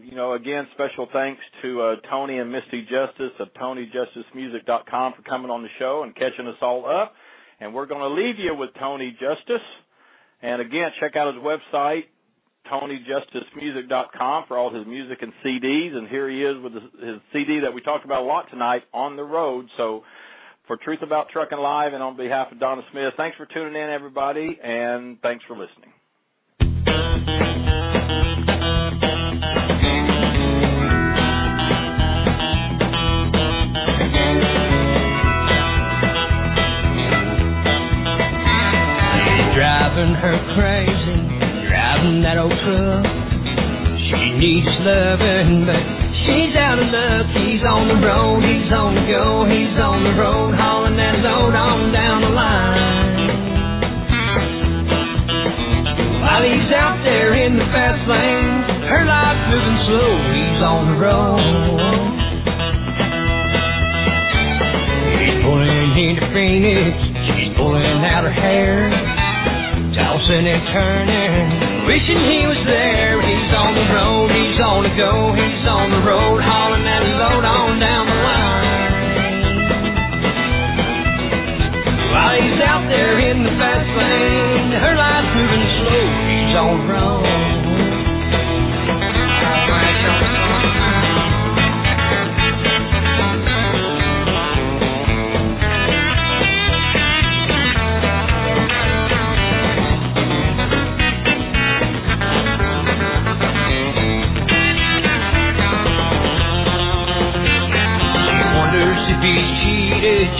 you know, again, special thanks to Tony and Misty Justice of TonyJusticeMusic.com for coming on the show and catching us all up. And we're going to leave you with Tony Justice. And, again, check out his website, TonyJusticeMusic.com, for all his music and CDs. And here he is with his CD that we talked about a lot tonight, On the Road. So for Truth About Trucking Live and on behalf of Donna Smith, thanks for tuning in, everybody, and thanks for listening. Driving her crazy, driving that old truck. She needs loving, but she's out of luck. He's on the road, he's on the go, he's on the road, hauling that load on down the line. While he's out there in the fast lane, her life's moving slow, he's on the road. He's pulling into Phoenix, she's pulling out her hair. and they're turning, wishing he was there. He's on the road, he's on the go, he's on the road, hauling that load on down the line. While he's out there in the fast lane, her life's moving slow, he's on the road.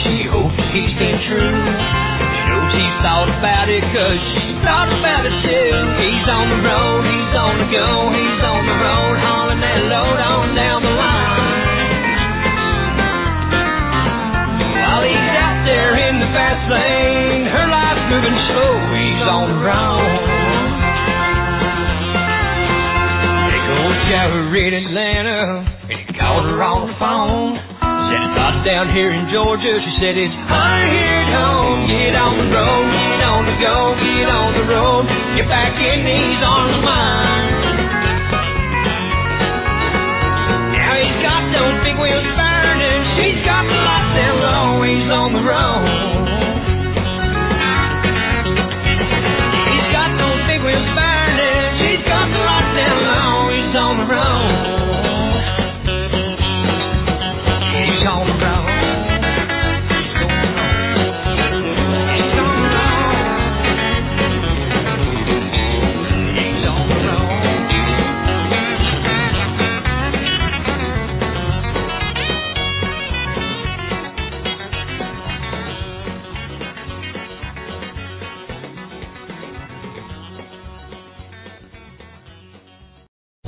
She hopes he's been true. She knows he's thought about it, cause she thought about it too. He's on the road, he's on the go, he's on the road, hauling that load on down the line. While he's out there in the fast lane, her life's moving slow, he's on the road. They go shower in Atlanta, and he called her on the phone. Got down here in Georgia, she said it's hard here at home. Get on the road, get on the go, get on the road, get back in these arms of mine. Now he's got those big wheels burning, she's got the lights down low, he's on the road. He's got those big wheels burning, she's got the lights down low, he's on the road.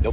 No